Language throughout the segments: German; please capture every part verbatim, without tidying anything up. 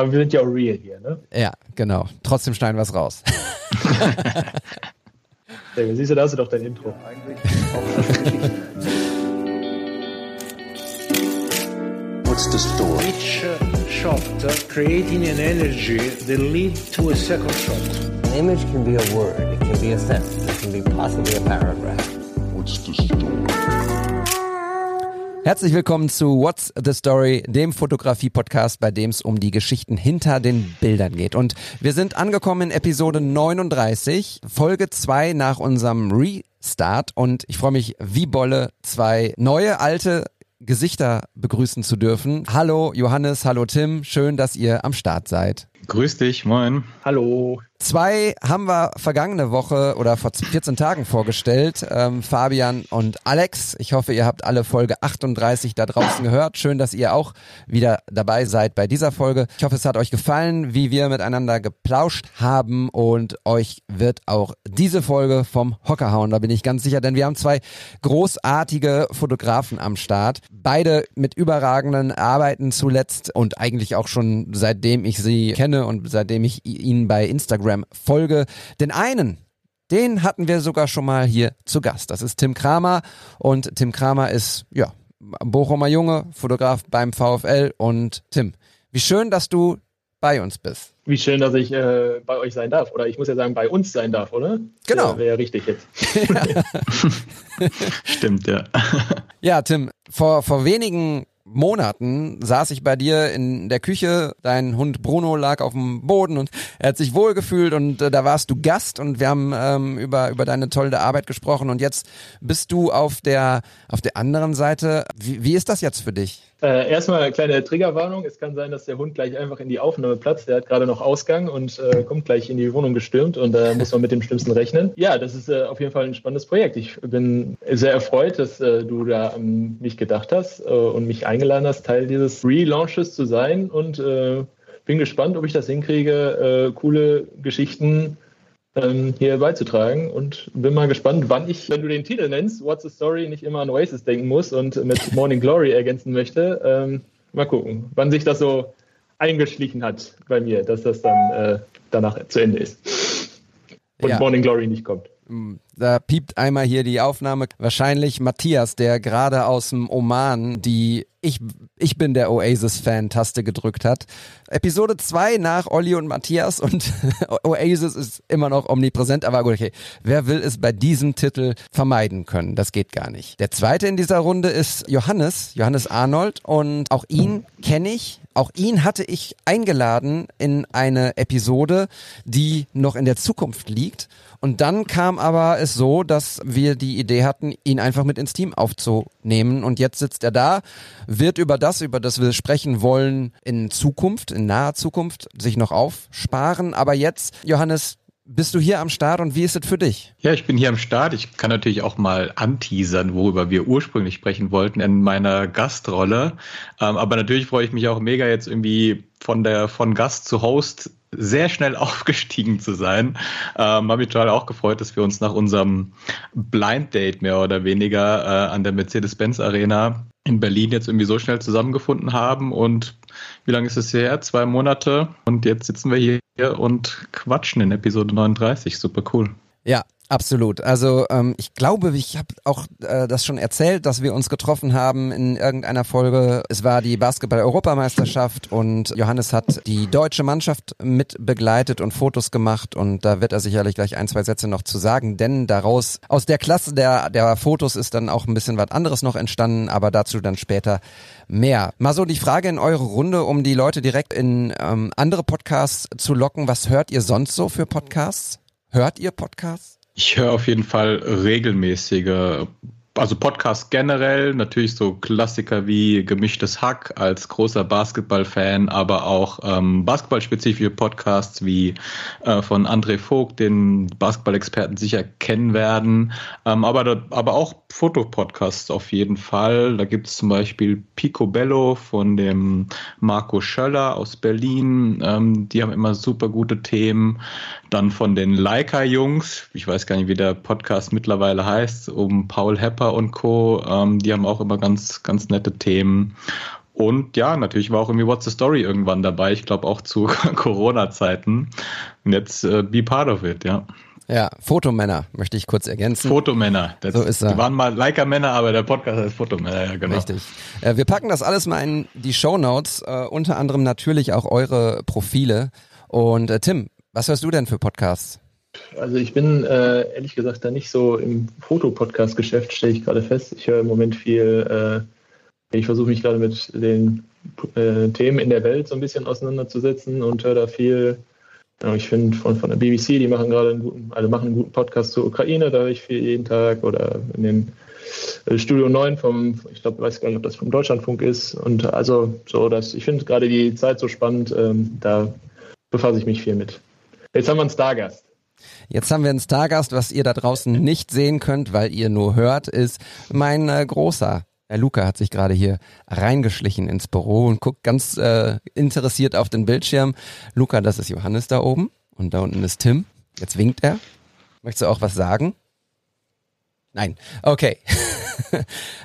Aber wir sind ja auch real hier, ne? Ja, genau. Trotzdem schneiden wir es raus. Siehst du, da hast du doch dein Intro. Ja, eigentlich auch. What's the story? Each shot creating an energy that leads to a second shot. An image can be a word, it can be a sentence, it can be possibly a paragraph. What's the story? Herzlich willkommen zu What's the Story, dem Fotografie-Podcast, bei dem es um die Geschichten hinter den Bildern geht. Und wir sind angekommen in Episode neununddreißig, Folge zwei nach unserem Restart. Und ich freue mich wie Bolle, zwei neue, alte Gesichter begrüßen zu dürfen. Hallo Johannes, hallo Tim, schön, dass ihr am Start seid. Grüß dich, moin. Hallo. Zwei haben wir vergangene Woche oder vor vierzehn Tagen vorgestellt, ähm, Fabian und Alex. Ich hoffe, ihr habt alle Folge achtunddreißig da draußen gehört. Schön, dass ihr auch wieder dabei seid bei dieser Folge. Ich hoffe, es hat euch gefallen, wie wir miteinander geplauscht haben, und euch wird auch diese Folge vom Hocker hauen, da bin ich ganz sicher, denn wir haben zwei großartige Fotografen am Start. Beide mit überragenden Arbeiten zuletzt und eigentlich auch schon seitdem ich sie kenne und seitdem ich ihnen bei Instagram Folge. Den einen, den hatten wir sogar schon mal hier zu Gast. Das ist Tim Kramer, und Tim Kramer ist, ja, Bochumer Junge, Fotograf beim VfL. Und Tim, wie schön, dass du bei uns bist. Wie schön, dass ich äh, bei euch sein darf. Oder ich muss ja sagen, bei uns sein darf, oder? Genau. Wäre ja richtig jetzt. Ja. Stimmt, ja. Ja, Tim, vor, vor wenigen Monaten saß ich bei dir in der Küche, dein Hund Bruno lag auf dem Boden und er hat sich wohlgefühlt, und äh, da warst du Gast und wir haben ähm, über über deine tolle Arbeit gesprochen, und jetzt bist du auf der auf der anderen Seite. Wie, wie ist das jetzt für dich? Äh, erstmal eine kleine Triggerwarnung. Es kann sein, dass der Hund gleich einfach in die Aufnahme platzt. Der hat gerade noch Ausgang und äh, kommt gleich in die Wohnung gestürmt, und da äh, muss man mit dem Schlimmsten rechnen. Ja, das ist äh, auf jeden Fall ein spannendes Projekt. Ich bin sehr erfreut, dass äh, du da an mich gedacht hast äh, und mich eingeladen hast, Teil dieses Relaunches zu sein, und äh, bin gespannt, ob ich das hinkriege, äh, coole Geschichten hier beizutragen, und bin mal gespannt, wann ich, wenn du den Titel nennst, What's the Story, nicht immer an Oasis denken muss und mit Morning Glory ergänzen möchte. Ähm, mal gucken, wann sich das so eingeschlichen hat bei mir, dass das dann äh, danach zu Ende ist und ja, Morning Glory nicht kommt. Da piept einmal hier die Aufnahme. Wahrscheinlich Matthias, der gerade aus dem Oman die Ich, ich bin der Oasis-Fan-Taste gedrückt hat. Episode zwei nach Olli und Matthias, und Oasis ist immer noch omnipräsent, aber gut, okay. Wer will es bei diesem Titel vermeiden können? Das geht gar nicht. Der zweite in dieser Runde ist Johannes, Johannes Arnold, und auch ihn kenne ich. Auch ihn hatte ich eingeladen in eine Episode, die noch in der Zukunft liegt. Und dann kam aber es so, dass wir die Idee hatten, ihn einfach mit ins Team aufzunehmen. Und jetzt sitzt er da, wird über das, über das wir sprechen wollen, in Zukunft, in naher Zukunft, sich noch aufsparen. Aber jetzt, Johannes, bist du hier am Start, und wie ist es für dich? Ja, ich bin hier am Start. Ich kann natürlich auch mal anteasern, worüber wir ursprünglich sprechen wollten in meiner Gastrolle. Ähm, aber natürlich freue ich mich auch mega, jetzt irgendwie von der von Gast zu Host sehr schnell aufgestiegen zu sein. Ähm, habe mich total auch gefreut, dass wir uns nach unserem Blind Date mehr oder weniger äh, an der Mercedes-Benz Arena in Berlin jetzt irgendwie so schnell zusammengefunden haben. Und wie lange ist es her? Zwei Monate. Und jetzt sitzen wir hier und quatschen in Episode neununddreißig. Super cool. Ja, absolut. Also ähm, ich glaube, ich habe auch äh, das schon erzählt, dass wir uns getroffen haben in irgendeiner Folge. Es war die Basketball-Europameisterschaft, und Johannes hat die deutsche Mannschaft mit begleitet und Fotos gemacht, und da wird er sicherlich gleich ein, zwei Sätze noch zu sagen, denn daraus, aus der Klasse der, der Fotos ist dann auch ein bisschen was anderes noch entstanden, aber dazu dann später mehr. Mal so die Frage in eure Runde, um die Leute direkt in ähm, andere Podcasts zu locken. Was hört ihr sonst so für Podcasts? Hört ihr Podcasts? Ich höre auf jeden Fall regelmäßige, also Podcasts generell, natürlich so Klassiker wie Gemischtes Hack als großer Basketball-Fan, aber auch ähm, basketballspezifische Podcasts wie äh, von André Vogt, den Basketball-Experten sicher kennen werden, ähm, aber, aber auch Fotopodcasts auf jeden Fall. Da gibt es zum Beispiel Picobello von dem Marco Schöller aus Berlin, ähm, die haben immer super gute Themen. Dann von den Leica-Jungs, ich weiß gar nicht, wie der Podcast mittlerweile heißt, um Paul Hepper und Co., ähm, die haben auch immer ganz, ganz nette Themen. Und ja, natürlich war auch irgendwie What's the Story irgendwann dabei. Ich glaube auch zu Corona-Zeiten. Und jetzt äh, be part of it, ja. Ja, Fotomänner möchte ich kurz ergänzen. Fotomänner. Das, so ist er. Die waren mal Leica-Männer, aber der Podcast heißt Fotomänner, ja genau. Richtig. Äh, wir packen das alles mal in die Shownotes, äh, unter anderem natürlich auch eure Profile. Und äh, Tim, was hörst du denn für Podcasts? Also ich bin äh, ehrlich gesagt da nicht so im Fotopodcast-Geschäft, stelle ich gerade fest. Ich höre im Moment viel, äh, ich versuche mich gerade mit den äh, Themen in der Welt so ein bisschen auseinanderzusetzen und höre da viel. Ich finde von, von der B B C, die machen gerade einen guten, also machen einen guten Podcast zur Ukraine, da höre ich viel jeden Tag, oder in den äh, Studio neun vom, ich glaube, weiß gar nicht, ob das vom Deutschlandfunk ist. Und also so, dass ich finde gerade die Zeit so spannend, ähm, da befasse ich mich viel mit. Jetzt haben wir einen Stargast. Jetzt haben wir einen Stargast, was ihr da draußen nicht sehen könnt, weil ihr nur hört, ist mein äh, großer. Der Luca hat sich gerade hier reingeschlichen ins Büro und guckt ganz äh, interessiert auf den Bildschirm. Luca, das ist Johannes da oben und da unten ist Tim. Jetzt winkt er. Möchtest du auch was sagen? Nein. Okay.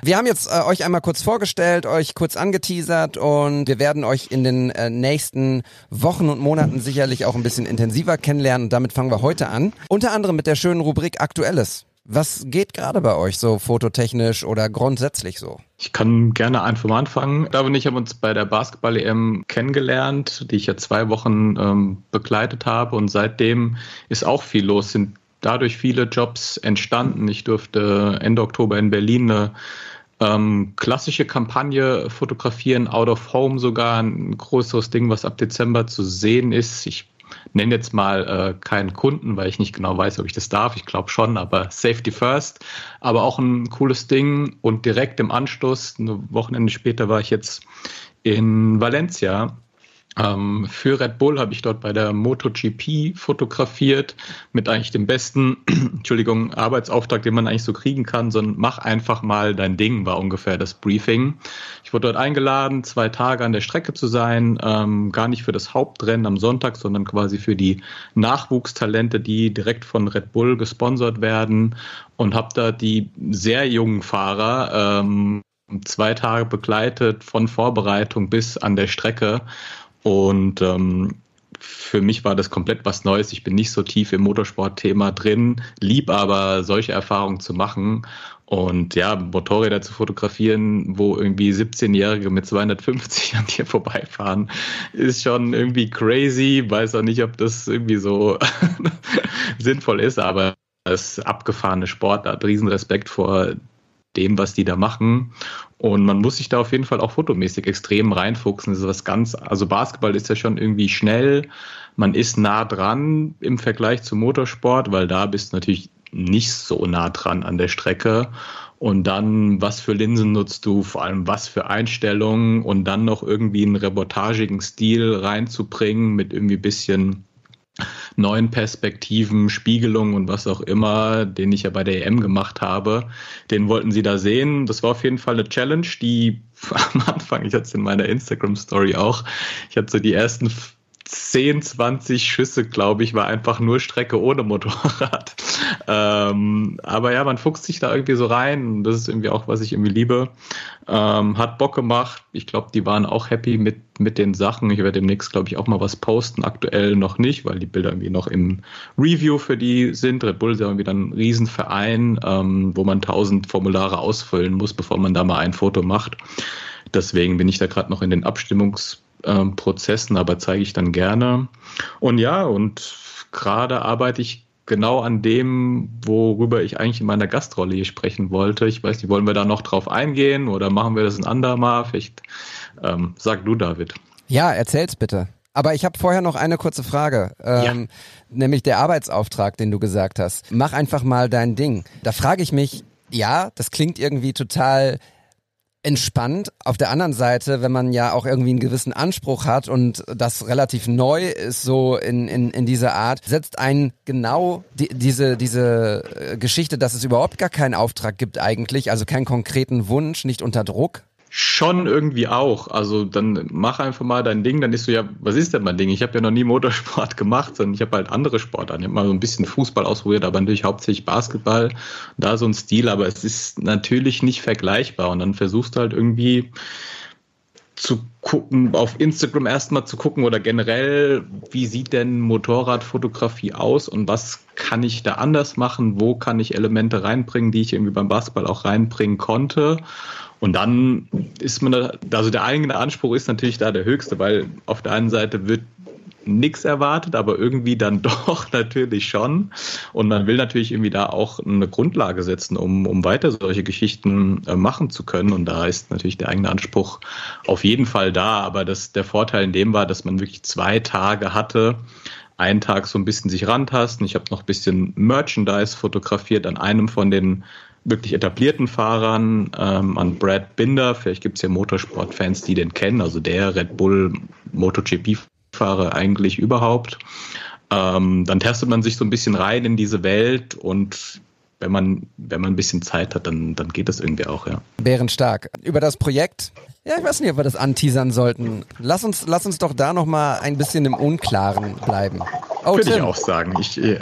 Wir haben jetzt äh, euch einmal kurz vorgestellt, euch kurz angeteasert, und wir werden euch in den äh, nächsten Wochen und Monaten sicherlich auch ein bisschen intensiver kennenlernen, und damit fangen wir heute an. Unter anderem mit der schönen Rubrik Aktuelles. Was geht gerade bei euch so fototechnisch oder grundsätzlich so? Ich kann gerne einfach mal anfangen. David und ich haben uns bei der Basketball-E M kennengelernt, die ich ja zwei Wochen ähm, begleitet habe, und seitdem ist auch viel los, sind dadurch viele Jobs entstanden. Ich durfte Ende Oktober in Berlin eine ähm, klassische Kampagne fotografieren, out of home sogar, ein größeres Ding, was ab Dezember zu sehen ist. Ich nenne jetzt mal äh, keinen Kunden, weil ich nicht genau weiß, ob ich das darf. Ich glaube schon, aber Safety First. Aber auch ein cooles Ding, und direkt im Anschluss, ein Wochenende später, war ich jetzt in Valencia. Ähm, für Red Bull habe ich dort bei der MotoGP fotografiert mit eigentlich dem besten Entschuldigung, Arbeitsauftrag, den man eigentlich so kriegen kann, sondern mach einfach mal dein Ding, war ungefähr das Briefing. Ich wurde dort eingeladen, zwei Tage an der Strecke zu sein, ähm, gar nicht für das Hauptrennen am Sonntag, sondern quasi für die Nachwuchstalente, die direkt von Red Bull gesponsert werden, und habe da die sehr jungen Fahrer ähm, zwei Tage begleitet, von Vorbereitung bis an der Strecke. Und ähm, für mich war das komplett was Neues. Ich bin nicht so tief im Motorsport-Thema drin, lieb aber solche Erfahrungen zu machen. Und ja, Motorräder zu fotografieren, wo irgendwie siebzehnjährige mit zweihundertfünfzig an dir vorbeifahren, ist schon irgendwie crazy. Weiß auch nicht, ob das irgendwie so sinnvoll ist, aber das abgefahrene Sportart, Riesenrespekt vor dem, was die da machen. Und man muss sich da auf jeden Fall auch fotomäßig extrem reinfuchsen. Das ist was ganz, also Basketball ist ja schon irgendwie schnell. Man ist nah dran im Vergleich zum Motorsport, weil da bist du natürlich nicht so nah dran an der Strecke. Und dann, was für Linsen nutzt du, vor allem was für Einstellungen, und dann noch irgendwie einen reportagigen Stil reinzubringen mit irgendwie ein bisschen neuen Perspektiven, Spiegelungen und was auch immer, den ich ja bei der E M gemacht habe, den wollten sie da sehen. Das war auf jeden Fall eine Challenge, die am Anfang, ich hatte es in meiner Instagram-Story auch, ich hatte so die ersten zehn, zwanzig Schüsse, glaube ich, war einfach nur Strecke ohne Motorrad. Ähm, aber ja, man fuchst sich da irgendwie so rein. Das ist irgendwie auch, was ich irgendwie liebe. Ähm, hat Bock gemacht. Ich glaube, die waren auch happy mit, mit den Sachen. Ich werde demnächst, glaube ich, auch mal was posten. Aktuell noch nicht, weil die Bilder irgendwie noch im Review für die sind. Red Bull ist ja irgendwie dann ein Riesenverein, ähm, wo man tausend Formulare ausfüllen muss, bevor man da mal ein Foto macht. Deswegen bin ich da gerade noch in den Abstimmungs Ähm, Prozessen, aber zeige ich dann gerne. Und ja, und gerade arbeite ich genau an dem, worüber ich eigentlich in meiner Gastrolle hier sprechen wollte. Ich weiß nicht, wollen wir da noch drauf eingehen oder machen wir das ein andermal? Vielleicht ähm, sag du, David. Ja, erzähl's bitte. Aber ich habe vorher noch eine kurze Frage, ähm, ja. nämlich der Arbeitsauftrag, den du gesagt hast. Mach einfach mal dein Ding. Da frage ich mich, ja, das klingt irgendwie total entspannt. Auf der anderen Seite, wenn man ja auch irgendwie einen gewissen Anspruch hat und das relativ neu ist, so in in in dieser Art, setzt einen genau die, diese diese Geschichte, dass es überhaupt gar keinen Auftrag gibt eigentlich, also keinen konkreten Wunsch, nicht unter Druck? Schon irgendwie auch. Also dann mach einfach mal dein Ding, dann ist so, ja, was ist denn mein Ding? Ich habe ja noch nie Motorsport gemacht, sondern ich habe halt andere Sportarten. Ich habe mal so ein bisschen Fußball ausprobiert, aber natürlich hauptsächlich Basketball. Da so ein Stil, aber es ist natürlich nicht vergleichbar. Und dann versuchst du halt irgendwie zu gucken, auf Instagram erstmal zu gucken oder generell, wie sieht denn Motorradfotografie aus und was kann ich da anders machen, wo kann ich Elemente reinbringen, die ich irgendwie beim Basketball auch reinbringen konnte. Und dann ist man da, also der eigene Anspruch ist natürlich da der höchste, weil auf der einen Seite wird nichts erwartet, aber irgendwie dann doch natürlich schon. Und man will natürlich irgendwie da auch eine Grundlage setzen, um, um weiter solche Geschichten äh, machen zu können. Und da ist natürlich der eigene Anspruch auf jeden Fall da. Aber das, der Vorteil in dem war, dass man wirklich zwei Tage hatte, einen Tag so ein bisschen sich rantasten. Ich habe noch ein bisschen Merchandise fotografiert an einem von den wirklich etablierten Fahrern, ähm, an Brad Binder. Vielleicht gibt es ja Motorsportfans, die den kennen. Also der Red Bull MotoGP fahre eigentlich überhaupt. Ähm, dann testet man sich so ein bisschen rein in diese Welt und wenn man, wenn man ein bisschen Zeit hat, dann, dann geht das irgendwie auch, ja. Bärenstark. Über das Projekt, ja, ich weiß nicht, ob wir das anteasern sollten. Lass uns, lass uns doch da nochmal ein bisschen im Unklaren bleiben. Oh, Würde Tim. ich auch sagen. Ich, ja.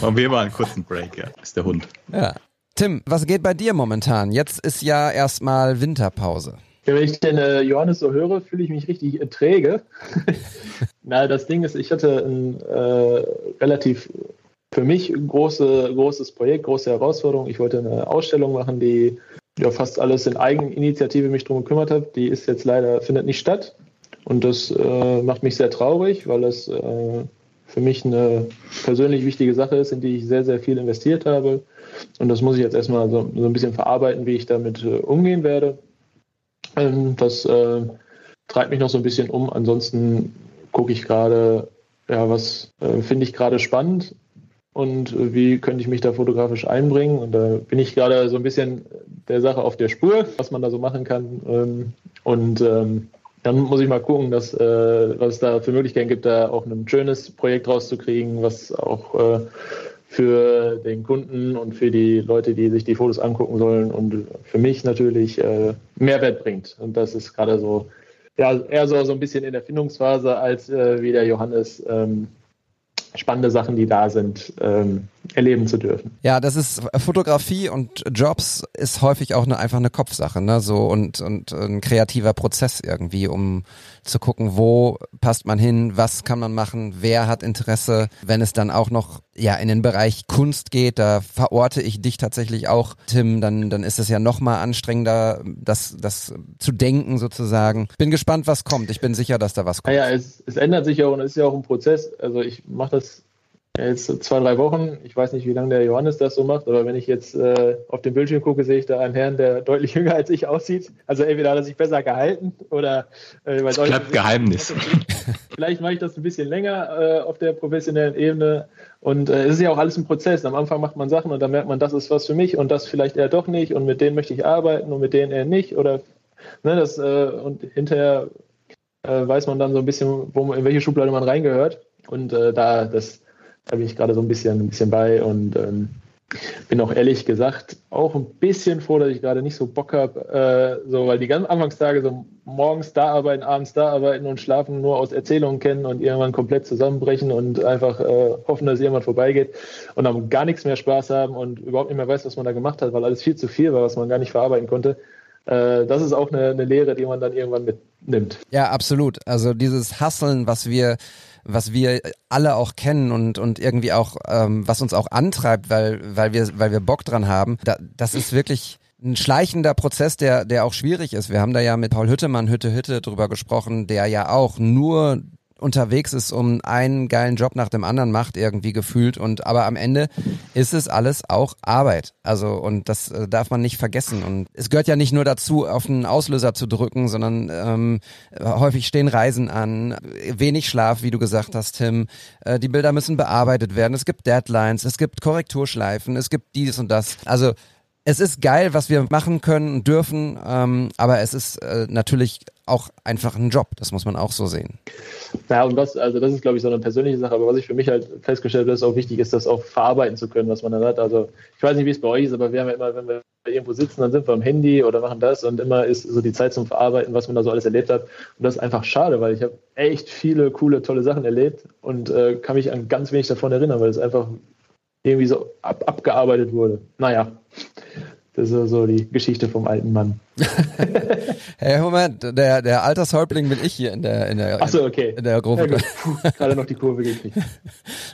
Machen wir mal einen kurzen Break, ja. Ist der Hund. Ja. Tim, was geht bei dir momentan? Jetzt ist ja erstmal Winterpause. Wenn ich den äh, Johannes so höre, fühle ich mich richtig äh, träge. Na, das Ding ist, ich hatte ein äh, relativ für mich große, großes Projekt, große Herausforderung. Ich wollte eine Ausstellung machen, die ja fast alles in Eigeninitiative mich drum gekümmert hat. Die ist jetzt leider, findet nicht statt. Und das äh, macht mich sehr traurig, weil das äh, für mich eine persönlich wichtige Sache ist, in die ich sehr, sehr viel investiert habe. Und das muss ich jetzt erstmal so, so ein bisschen verarbeiten, wie ich damit äh, umgehen werde. Das äh, treibt mich noch so ein bisschen um. Ansonsten gucke ich gerade, ja, was äh, finde ich gerade spannend und äh, wie könnte ich mich da fotografisch einbringen. Und da äh, bin ich gerade so ein bisschen der Sache auf der Spur, was man da so machen kann. Ähm, und ähm, dann muss ich mal gucken, dass, äh, was es da für Möglichkeiten gibt, da auch ein schönes Projekt rauszukriegen, was auch äh, für den Kunden und für die Leute, die sich die Fotos angucken sollen und für mich natürlich äh, Mehrwert bringt. Und das ist gerade so, ja, eher so, so ein bisschen in der Findungsphase als äh, wie der Johannes ähm, spannende Sachen, die da sind, ähm, erleben zu dürfen. Ja, das ist Fotografie und Jobs ist häufig auch eine, einfach eine Kopfsache, ne? So und, und ein kreativer Prozess irgendwie, um zu gucken, wo passt man hin, was kann man machen, wer hat Interesse, wenn es dann auch noch ja in den Bereich Kunst geht, da verorte ich dich tatsächlich auch, Tim, dann, dann ist es ja nochmal anstrengender, das, das zu denken sozusagen. Bin gespannt, was kommt. Ich bin sicher, dass da was kommt. Ja, es, es ändert sich ja und es ist ja auch ein Prozess. Also ich mache das jetzt zwei, drei Wochen. Ich weiß nicht, wie lange der Johannes das so macht, aber wenn ich jetzt äh, auf den Bildschirm gucke, sehe ich da einen Herrn, der deutlich jünger als ich aussieht. Also entweder hat er sich besser gehalten oder... Äh, das bleibt Geheimnis. Vielleicht mache ich das ein bisschen länger äh, auf der professionellen Ebene. Und äh, es ist ja auch alles ein Prozess. Am Anfang macht man Sachen und dann merkt man, das ist was für mich und das vielleicht eher doch nicht und mit denen möchte ich arbeiten und mit denen eher nicht. Oder, ne, das, äh, und hinterher äh, weiß man dann so ein bisschen, wo, in welche Schublade man reingehört. Und äh, da das... Da bin ich gerade so ein bisschen, ein bisschen bei und ähm, bin auch ehrlich gesagt auch ein bisschen froh, dass ich gerade nicht so Bock habe, äh, so, weil die ganzen Anfangstage so morgens da arbeiten, abends da arbeiten und schlafen nur aus Erzählungen kennen und irgendwann komplett zusammenbrechen und einfach äh, hoffen, dass jemand vorbeigeht und dann gar nichts mehr Spaß haben und überhaupt nicht mehr weiß, was man da gemacht hat, weil alles viel zu viel war, was man gar nicht verarbeiten konnte. Das ist auch eine, eine Lehre, die man dann irgendwann mitnimmt. Ja, absolut. Also dieses Hustlen, was wir, was wir alle auch kennen und, und irgendwie auch, ähm, was uns auch antreibt, weil, weil wir, weil wir Bock dran haben, da, das ist wirklich ein schleichender Prozess, der, der auch schwierig ist. Wir haben da ja mit Paul Hüttemann, Hütte Hütte, drüber gesprochen, der ja auch nur unterwegs ist, um einen geilen Job nach dem anderen macht, irgendwie gefühlt. Und aber am Ende ist es alles auch Arbeit. Also und das äh, darf man nicht vergessen. Und es gehört ja nicht nur dazu, auf einen Auslöser zu drücken, sondern ähm, häufig stehen Reisen an, wenig Schlaf, wie du gesagt hast, Tim. Äh, die Bilder müssen bearbeitet werden. Es gibt Deadlines, es gibt Korrekturschleifen, es gibt dies und das. Also es ist geil, was wir machen können und dürfen, ähm, aber es ist äh, natürlich auch einfach ein Job. Das muss man auch so sehen. Ja, und was, also das ist, glaube ich, so eine persönliche Sache, aber was ich für mich halt festgestellt habe, ist auch wichtig ist, das auch verarbeiten zu können, was man dann hat. Also ich weiß nicht, wie es bei euch ist, aber wir haben ja immer, wenn wir irgendwo sitzen, dann sind wir am Handy oder machen das und immer ist so die Zeit zum Verarbeiten, was man da so alles erlebt hat. Und das ist einfach schade, weil ich habe echt viele coole, tolle Sachen erlebt und äh, kann mich an ganz wenig davon erinnern, weil es einfach irgendwie so ab, abgearbeitet wurde. Naja, Das ist so die Geschichte vom alten Mann. Hey, Moment, der, der Altershäuptling bin ich hier in der, in der, so, okay. in der Gruppe. Ja, Puh, gerade noch die Kurve gekriegt.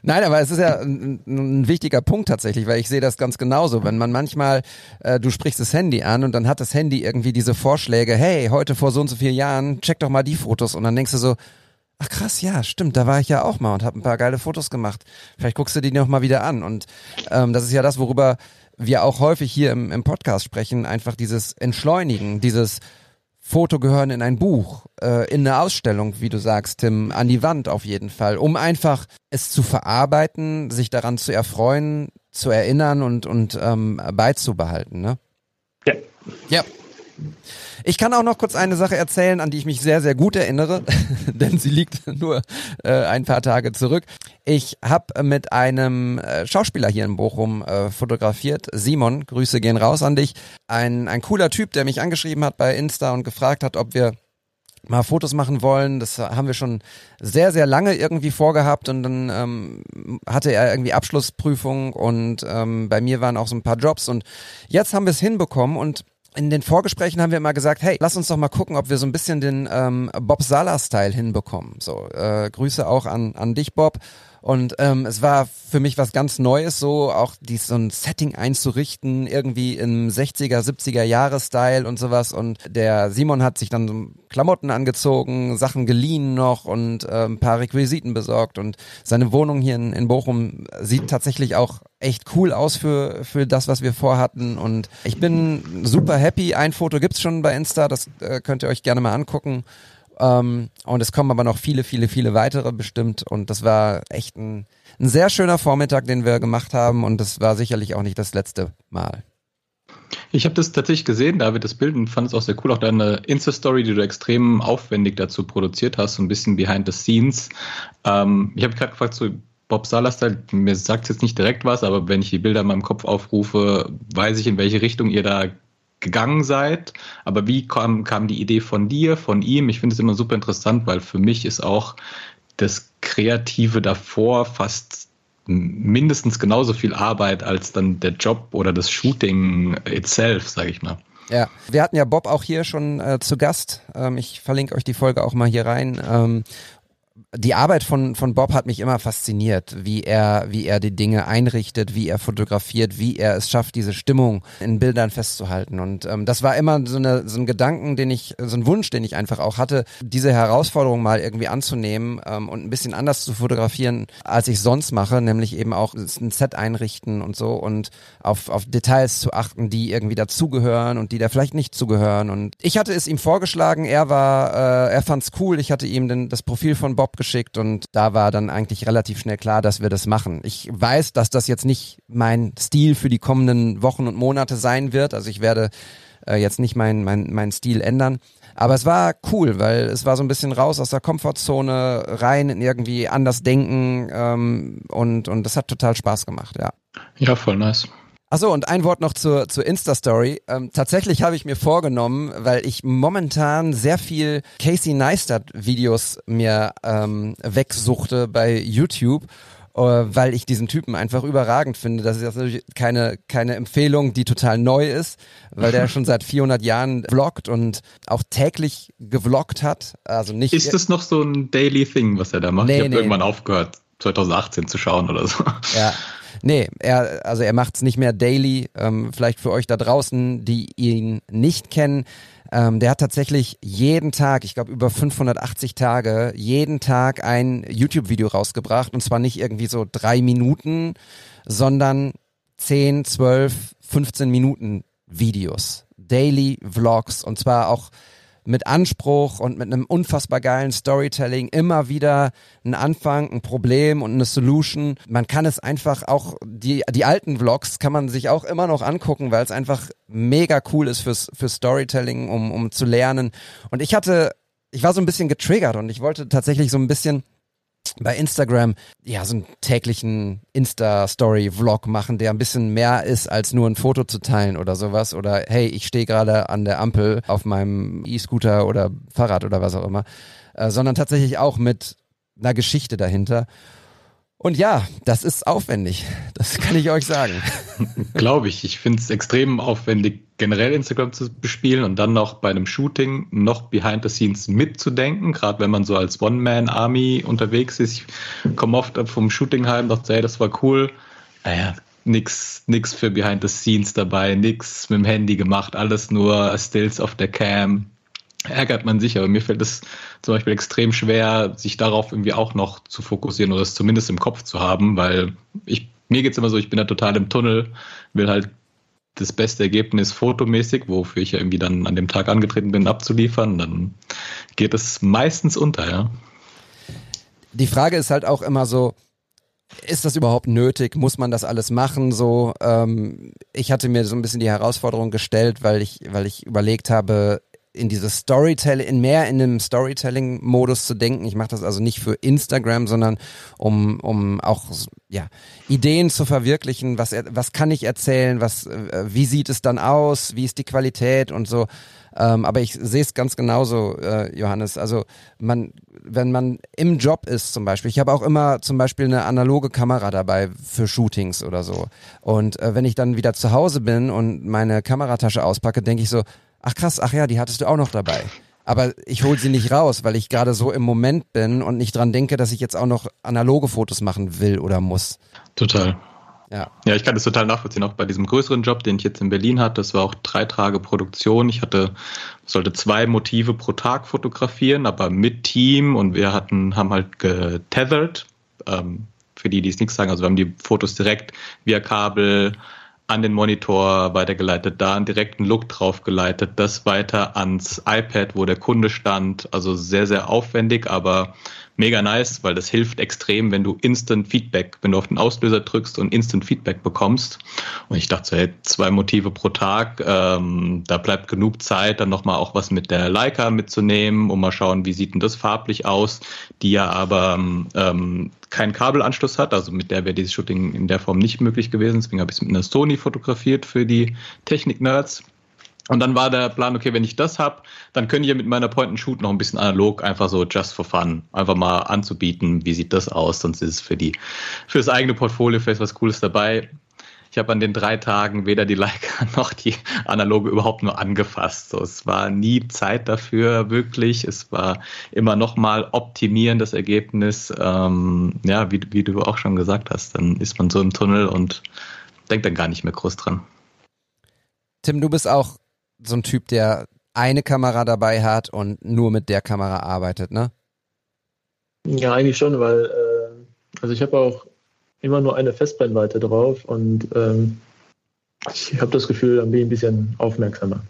Nein, aber es ist ja ein, ein wichtiger Punkt tatsächlich, weil ich sehe das ganz genauso. Wenn man manchmal, äh, du sprichst das Handy an und dann hat das Handy irgendwie diese Vorschläge, hey, heute vor so und so vielen Jahren, check doch mal die Fotos. Und dann denkst du so, ach krass, ja, stimmt, da war ich ja auch mal und habe ein paar geile Fotos gemacht. Vielleicht guckst du die noch mal wieder an. Und ähm, das ist ja das, worüber wir auch häufig hier im, im Podcast sprechen, einfach dieses Entschleunigen, dieses Foto gehören in ein Buch, äh, in eine Ausstellung, wie du sagst, Tim, an die Wand auf jeden Fall, um einfach es zu verarbeiten, sich daran zu erfreuen, zu erinnern und, und ähm, beizubehalten, ne? Ja. Ja. Ich kann auch noch kurz eine Sache erzählen, an die ich mich sehr, sehr gut erinnere, denn sie liegt nur äh, ein paar Tage zurück. Ich habe mit einem äh, Schauspieler hier in Bochum äh, fotografiert, Simon, Grüße gehen raus an dich. Ein, ein cooler Typ, der mich angeschrieben hat bei Insta und gefragt hat, ob wir mal Fotos machen wollen. Das haben wir schon sehr, sehr lange irgendwie vorgehabt und dann ähm, hatte er irgendwie Abschlussprüfung und ähm, bei mir waren auch so ein paar Jobs und jetzt haben wir es hinbekommen und in den Vorgesprächen haben wir immer gesagt, hey, lass uns doch mal gucken, ob wir so ein bisschen den ähm, Bob Sala-Style hinbekommen. So, äh, Grüße auch an, an dich, Bob. Und ähm, es war für mich was ganz Neues, so auch dies, so ein Setting einzurichten, irgendwie im sechziger, siebziger-Jahre-Style und sowas. Und der Simon hat sich dann Klamotten angezogen, Sachen geliehen noch und äh, ein paar Requisiten besorgt. Und seine Wohnung hier in, in Bochum sieht tatsächlich auch echt cool aus für, für das, was wir vorhatten. Und ich bin super happy. Ein Foto gibt's schon bei Insta, das äh, könnt ihr euch gerne mal angucken. Um, und es kommen aber noch viele, viele, viele weitere bestimmt und das war echt ein, ein sehr schöner Vormittag, den wir gemacht haben und das war sicherlich auch nicht das letzte Mal. Ich habe das tatsächlich gesehen, David, das Bild und fand es auch sehr cool, auch deine Insta-Story, die du extrem aufwendig dazu produziert hast, so ein bisschen behind the scenes. Ähm, ich habe gerade gefragt, so Bob Sala-Style, mir sagt es jetzt nicht direkt was, aber wenn ich die Bilder in meinem Kopf aufrufe, weiß ich, in welche Richtung ihr da gegangen seid, aber wie kam, kam die Idee von dir, von ihm? Ich finde es immer super interessant, weil für mich ist auch das Kreative davor fast mindestens genauso viel Arbeit als dann der Job oder das Shooting itself, sage ich mal. Ja, wir hatten ja Bob auch hier schon äh, zu Gast. Ähm, ich verlinke euch die Folge auch mal hier rein. Ähm, Die Arbeit von, von Bob hat mich immer fasziniert, wie er, wie er die Dinge einrichtet, wie er fotografiert, wie er es schafft, diese Stimmung in Bildern festzuhalten. Und ähm, das war immer so, eine, so ein Gedanken, den ich, so ein Wunsch, den ich einfach auch hatte, diese Herausforderung mal irgendwie anzunehmen ähm, und ein bisschen anders zu fotografieren, als ich sonst mache, nämlich eben auch ein Set einrichten und so und auf, auf Details zu achten, die irgendwie dazugehören und die da vielleicht nicht zugehören. Und ich hatte es ihm vorgeschlagen, er war, äh, er fand's cool, ich hatte ihm den, das Profil von Bob geschickt und da war dann eigentlich relativ schnell klar, dass wir das machen. Ich weiß, dass das jetzt nicht mein Stil für die kommenden Wochen und Monate sein wird, also ich werde äh, jetzt nicht meinen mein, mein Stil ändern, aber es war cool, weil es war so ein bisschen raus aus der Komfortzone, rein in irgendwie anders denken ähm, und, und das hat total Spaß gemacht, ja. Ja, voll nice. Achso, und ein Wort noch zur, zur Insta-Story. Ähm, tatsächlich habe ich mir vorgenommen, weil ich momentan sehr viel Casey Neistat-Videos mir ähm, wegsuchte bei YouTube, äh, weil ich diesen Typen einfach überragend finde. Das ist natürlich keine, keine Empfehlung, die total neu ist, weil der schon seit vierhundert Jahren vloggt und auch täglich gevloggt hat. Also nicht. Ist das noch so ein Daily Thing, was er da macht? Nee, ich habe nee, irgendwann nee. aufgehört, zwanzig achtzehn zu schauen oder so. Ja. Nee, er, also er macht's nicht mehr daily, ähm, vielleicht für euch da draußen, die ihn nicht kennen. Ähm, der hat tatsächlich jeden Tag, ich glaube über fünfhundertachtzig Tage, jeden Tag ein YouTube-Video rausgebracht. Und zwar nicht irgendwie so drei Minuten, sondern zehn, zwölf, fünfzehn Minuten Videos. Daily Vlogs und zwar auch mit Anspruch und mit einem unfassbar geilen Storytelling, immer wieder ein Anfang, ein Problem und eine Solution. Man kann es einfach auch, die die alten Vlogs kann man sich auch immer noch angucken, weil es einfach mega cool ist fürs für Storytelling, um um zu lernen. Und ich hatte, ich war so ein bisschen getriggert und ich wollte tatsächlich so ein bisschen bei Instagram ja so einen täglichen Insta-Story-Vlog machen, der ein bisschen mehr ist, als nur ein Foto zu teilen oder sowas. Oder hey, ich stehe gerade an der Ampel auf meinem E-Scooter oder Fahrrad oder was auch immer. Äh, sondern tatsächlich auch mit einer Geschichte dahinter. Und ja, das ist aufwendig, das kann ich euch sagen. Glaube ich, ich finde es extrem aufwendig, generell Instagram zu bespielen und dann noch bei einem Shooting noch behind the scenes mitzudenken, gerade wenn man so als One-Man-Army unterwegs ist. Ich komme oft vom Shooting heim und dachte, hey, das war cool. Naja, nix, nix für behind the scenes dabei, nix mit dem Handy gemacht, alles nur Stills auf der Cam. Ärgert man sich, aber mir fällt es zum Beispiel extrem schwer, sich darauf irgendwie auch noch zu fokussieren oder es zumindest im Kopf zu haben, weil ich, mir geht es immer so, ich bin da total im Tunnel, will halt das beste Ergebnis fotomäßig, wofür ich ja irgendwie dann an dem Tag angetreten bin, abzuliefern, dann geht es meistens unter, ja. Die Frage ist halt auch immer so, ist das überhaupt nötig? Muss man das alles machen? So, ähm, ich hatte mir so ein bisschen die Herausforderung gestellt, weil ich, weil ich überlegt habe, in dieses Storytelling, in mehr in dem Storytelling-Modus zu denken. Ich mache das also nicht für Instagram, sondern um, um auch ja, Ideen zu verwirklichen. Was, was kann ich erzählen? Was, wie sieht es dann aus? Wie ist die Qualität und so? Ähm, aber ich sehe es ganz genauso, äh, Johannes. Also man, wenn man im Job ist zum Beispiel, ich habe auch immer zum Beispiel eine analoge Kamera dabei für Shootings oder so. Und äh, wenn ich dann wieder zu Hause bin und meine Kameratasche auspacke, denke ich so, ach krass, ach ja, die hattest du auch noch dabei. Aber ich hole sie nicht raus, weil ich gerade so im Moment bin und nicht dran denke, dass ich jetzt auch noch analoge Fotos machen will oder muss. Total. Ja, ja, ich kann das total nachvollziehen, auch bei diesem größeren Job, den ich jetzt in Berlin hatte. Das war auch drei Tage Produktion. Ich hatte, sollte zwei Motive pro Tag fotografieren, aber mit Team, und wir hatten, haben halt getethered. Ähm, für die, die es nichts sagen, also wir haben die Fotos direkt via Kabel an den Monitor weitergeleitet, da einen direkten Look drauf geleitet, das weiter ans iPad, wo der Kunde stand. Also sehr, sehr aufwendig, aber mega nice, weil das hilft extrem, wenn du Instant Feedback, wenn du auf den Auslöser drückst und Instant Feedback bekommst. Und ich dachte so, hey, zwei Motive pro Tag, ähm, da bleibt genug Zeit, dann nochmal auch was mit der Leica mitzunehmen und mal schauen, wie sieht denn das farblich aus, die ja aber ähm, keinen Kabelanschluss hat, also mit der wäre dieses Shooting in der Form nicht möglich gewesen, deswegen habe ich es mit einer Sony fotografiert für die Technik-Nerds. Und dann war der Plan, okay, wenn ich das habe, dann könnt ihr mit meiner Point-and-Shoot noch ein bisschen analog, einfach so just for fun, einfach mal anzubieten, wie sieht das aus, sonst ist es für die, für das eigene Portfolio vielleicht was Cooles dabei. Ich habe an den drei Tagen weder die Leica noch die analoge überhaupt nur angefasst. So, es war nie Zeit dafür wirklich. Es war immer nochmal optimieren, das Ergebnis. Ähm, ja, wie, wie du auch schon gesagt hast, dann ist man so im Tunnel und denkt dann gar nicht mehr groß dran. Tim, du bist auch so ein Typ, der eine Kamera dabei hat und nur mit der Kamera arbeitet, ne? Ja, eigentlich schon, weil äh, also ich habe auch immer nur eine Festbrennweite drauf und ähm, ich habe das Gefühl, dann bin ich ein bisschen aufmerksamer.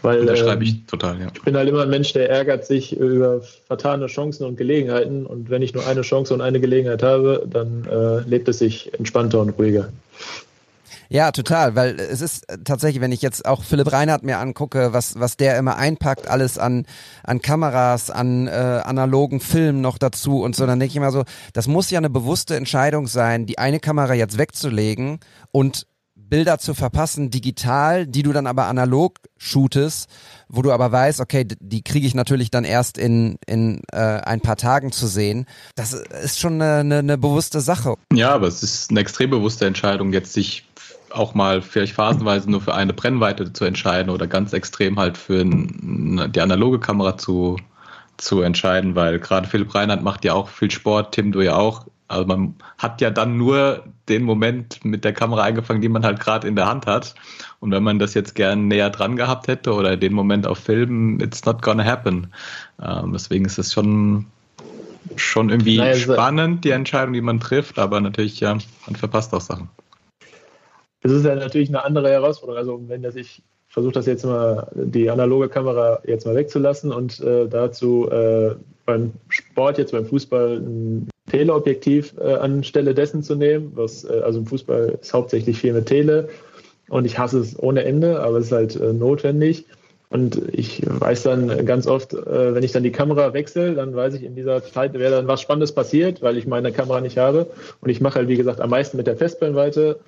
Weil, da schreibe ich ähm, total, ja. Ich bin halt immer ein Mensch, der ärgert sich über vertane Chancen und Gelegenheiten, und wenn ich nur eine Chance und eine Gelegenheit habe, dann äh, lebt es sich entspannter und ruhiger. Ja, total, weil es ist tatsächlich, wenn ich jetzt auch Philipp Reinhardt mir angucke, was was der immer einpackt, alles an an Kameras, an äh, analogen Filmen noch dazu und so, dann denke ich immer so, das muss ja eine bewusste Entscheidung sein, die eine Kamera jetzt wegzulegen und Bilder zu verpassen, digital, die du dann aber analog shootest, wo du aber weißt, okay, die kriege ich natürlich dann erst in, in äh, ein paar Tagen zu sehen. Das ist schon eine, eine, eine bewusste Sache. Ja, aber es ist eine extrem bewusste Entscheidung, jetzt sich auch mal vielleicht phasenweise nur für eine Brennweite zu entscheiden oder ganz extrem halt für die analoge Kamera zu, zu entscheiden, weil gerade Philipp Reinhardt macht ja auch viel Sport, Tim, du ja auch. Also man hat ja dann nur den Moment mit der Kamera eingefangen, die man halt gerade in der Hand hat. Und wenn man das jetzt gern näher dran gehabt hätte oder den Moment auf Filmen, it's not gonna happen. Ähm, deswegen ist es schon, schon irgendwie naja, spannend, die Entscheidung, die man trifft, aber natürlich, ja, man verpasst auch Sachen. Das ist ja natürlich eine andere Herausforderung. Also wenn das ich versuche, das jetzt mal die analoge Kamera jetzt mal wegzulassen und äh, dazu äh, beim Sport jetzt beim Fußball ein Teleobjektiv äh, anstelle dessen zu nehmen, was äh, also im Fußball ist hauptsächlich viel mit Tele und ich hasse es ohne Ende, aber es ist halt äh, notwendig. Und ich weiß dann ganz oft, äh, wenn ich dann die Kamera wechsle, dann weiß ich in dieser Zeit, wäre dann was Spannendes passiert, weil ich meine Kamera nicht habe. Und ich mache halt, wie gesagt, am meisten mit der Festbrennweite.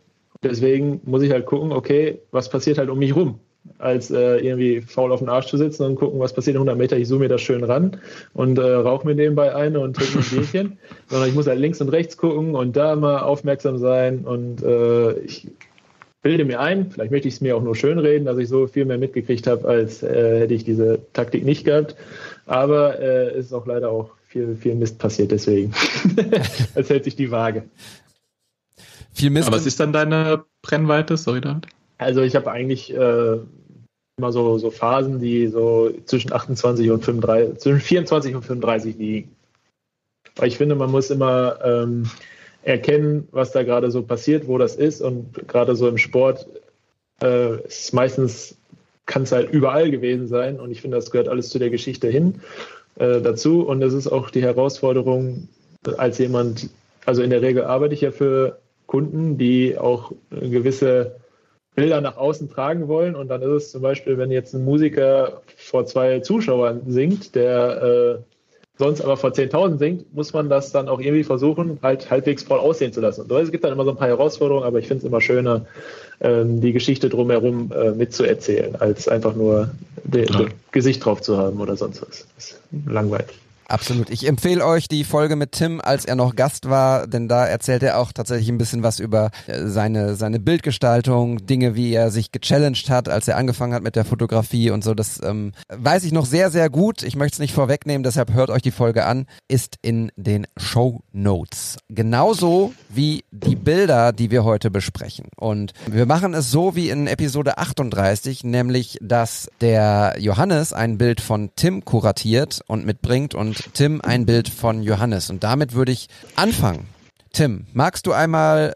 Deswegen muss ich halt gucken, okay, was passiert halt um mich rum? als äh, irgendwie faul auf dem Arsch zu sitzen und gucken, was passiert in hundert Meter, ich zoome mir das schön ran und äh, rauche mir nebenbei eine und trinke ein Bierchen, sondern ich muss halt links und rechts gucken und da mal aufmerksam sein und äh, ich bilde mir ein, vielleicht möchte ich es mir auch nur schön reden, dass ich so viel mehr mitgekriegt habe, als äh, hätte ich diese Taktik nicht gehabt, aber es äh, ist auch leider auch viel, viel Mist passiert, deswegen es hält sich die Waage. Viel Mist. Aber was ist dann deine Brennweite? Sorry, David. Also ich habe eigentlich äh, immer so, so Phasen, die so zwischen achtundzwanzig und fünfunddreißig, zwischen vierundzwanzig und fünfunddreißig liegen. Weil ich finde, man muss immer ähm, erkennen, was da gerade so passiert, wo das ist. Und gerade so im Sport äh, ist meistens, kann es halt überall gewesen sein. Und ich finde, das gehört alles zu der Geschichte hin äh, dazu. Und es ist auch die Herausforderung, als jemand, also in der Regel arbeite ich ja für Kunden, die auch gewisse Bilder nach außen tragen wollen, und dann ist es zum Beispiel, wenn jetzt ein Musiker vor zwei Zuschauern singt, der äh, sonst aber vor zehntausend singt, muss man das dann auch irgendwie versuchen, halt halbwegs voll aussehen zu lassen. Und so, es gibt dann immer so ein paar Herausforderungen, aber ich finde es immer schöner, ähm, die Geschichte drumherum äh, mitzuerzählen, als einfach nur de- de- Gesicht drauf zu haben oder sonst was. Das ist langweilig. Absolut. Ich empfehle euch die Folge mit Tim, als er noch Gast war, denn da erzählt er auch tatsächlich ein bisschen was über seine seine Bildgestaltung, Dinge, wie er sich gechallenged hat, als er angefangen hat mit der Fotografie und so. Das ähm, weiß ich noch sehr, sehr gut. Ich möchte es nicht vorwegnehmen, deshalb hört euch die Folge an. Ist in den Shownotes. Genauso wie die Bilder, die wir heute besprechen. Und wir machen es so wie in Episode achtunddreißig, nämlich, dass der Johannes ein Bild von Tim kuratiert und mitbringt und Tim ein Bild von Johannes. Und damit würde ich anfangen. Tim, magst du einmal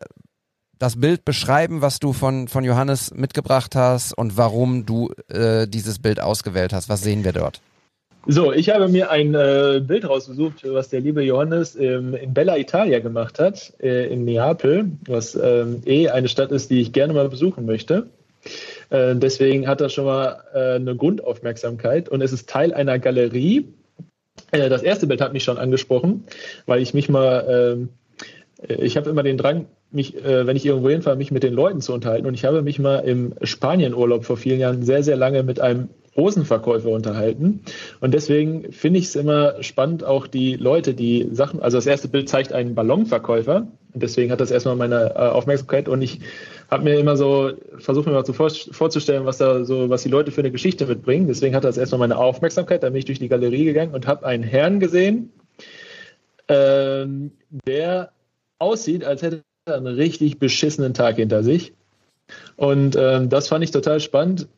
das Bild beschreiben, was du von, von Johannes mitgebracht hast und warum du äh, dieses Bild ausgewählt hast? Was sehen wir dort? So, ich habe mir ein äh, Bild rausgesucht, was der liebe Johannes ähm, in Bella Italia gemacht hat, äh, in Neapel, was ähm, eh eine Stadt ist, die ich gerne mal besuchen möchte. Äh, deswegen hat das schon mal äh, eine Grundaufmerksamkeit und es ist Teil einer Galerie. Das erste Bild hat mich schon angesprochen, weil ich mich mal, äh, ich habe immer den Drang, mich, äh, wenn ich irgendwo hinfahre, mich mit den Leuten zu unterhalten. Und ich habe mich mal im Spanienurlaub vor vielen Jahren sehr, sehr lange mit einem Rosenverkäufer unterhalten. Und deswegen finde ich es immer spannend, auch die Leute, die Sachen, also das erste Bild zeigt einen Ballonverkäufer. Und deswegen hat das erstmal meine äh, Aufmerksamkeit. Und ich habe mir immer so, versuche mir mal zu vor, vorzustellen, was da so, was die Leute für eine Geschichte mitbringen. Deswegen hat das erstmal meine Aufmerksamkeit. Dann bin ich durch die Galerie gegangen und habe einen Herrn gesehen, äh, der aussieht, als hätte er einen richtig beschissenen Tag hinter sich. Und äh, das fand ich total spannend.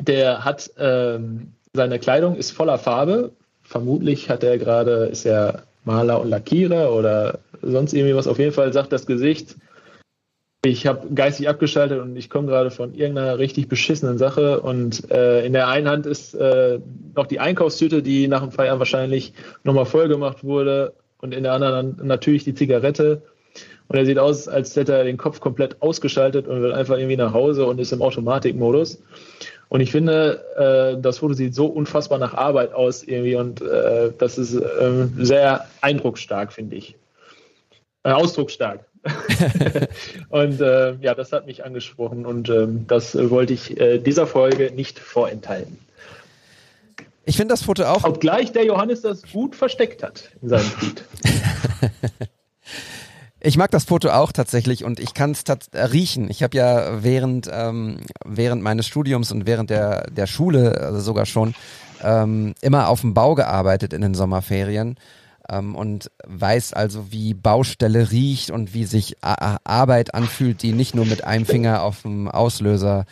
Der hat, ähm, seine Kleidung ist voller Farbe. Vermutlich hat er gerade, ist er Maler und Lackierer oder sonst irgendwie was. Auf jeden Fall sagt das Gesicht, ich habe geistig abgeschaltet und ich komme gerade von irgendeiner richtig beschissenen Sache. Und äh, in der einen Hand ist äh, noch die Einkaufstüte, die nach dem Feiern wahrscheinlich nochmal voll gemacht wurde. Und in der anderen natürlich die Zigarette. Und er sieht aus, als hätte er den Kopf komplett ausgeschaltet und will einfach irgendwie nach Hause und ist im Automatikmodus. Und ich finde, äh, das Foto sieht so unfassbar nach Arbeit aus irgendwie und äh, das ist äh, sehr eindrucksstark, finde ich. Äh, ausdrucksstark. Und äh, ja, das hat mich angesprochen und äh, das wollte ich äh, dieser Folge nicht vorenthalten. Ich finde das Foto auch... Obgleich der Johannes das gut versteckt hat in seinem Feed. Ich mag das Foto auch tatsächlich und ich kann es tat- riechen. Ich habe ja während ähm, während meines Studiums und während der der Schule also sogar schon ähm, immer auf dem Bau gearbeitet in den Sommerferien ähm, und weiß also, wie Baustelle riecht und wie sich A- Arbeit anfühlt, die nicht nur mit einem Finger auf dem Auslöser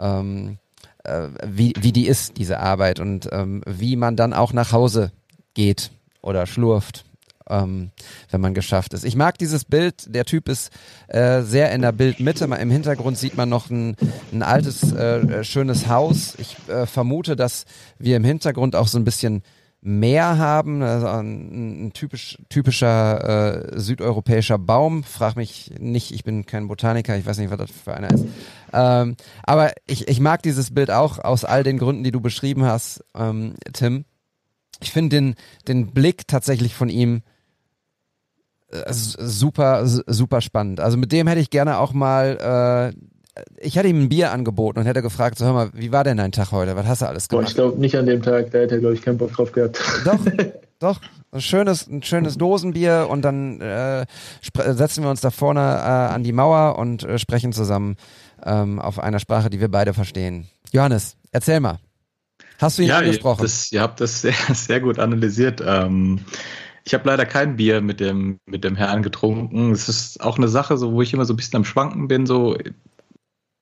ähm, äh, wie wie die ist, diese Arbeit, und ähm, wie man dann auch nach Hause geht oder schlurft, Ähm, wenn man geschafft ist. Ich mag dieses Bild, der Typ ist äh, sehr in der Bildmitte, im Hintergrund sieht man noch ein, ein altes, äh, schönes Haus. Ich äh, vermute, dass wir im Hintergrund auch so ein bisschen Meer haben, also ein, ein typisch, typischer äh, südeuropäischer Baum, frag mich nicht, ich bin kein Botaniker, ich weiß nicht, was das für einer ist. Ähm, aber ich, ich mag dieses Bild auch aus all den Gründen, die du beschrieben hast, ähm, Tim. Ich finde den, den Blick tatsächlich von ihm super, super spannend. Also mit dem hätte ich gerne auch mal äh, ich hatte ihm ein Bier angeboten und hätte gefragt, so, hör mal, wie war denn dein Tag heute? Was hast du alles gemacht? Boah, ich glaube nicht an dem Tag, da hätte er, glaube ich, keinen Bock drauf gehabt. Doch, doch. Ein schönes, ein schönes Dosenbier und dann äh, setzen wir uns da vorne äh, an die Mauer und äh, sprechen zusammen ähm, auf einer Sprache, die wir beide verstehen. Johannes, erzähl mal. Hast du ihn ja, angesprochen? Das, ihr habt das sehr, sehr gut analysiert. Ähm, ich habe leider kein Bier mit dem, mit dem Herrn getrunken. Es ist auch eine Sache, so, wo ich immer so ein bisschen am Schwanken bin, so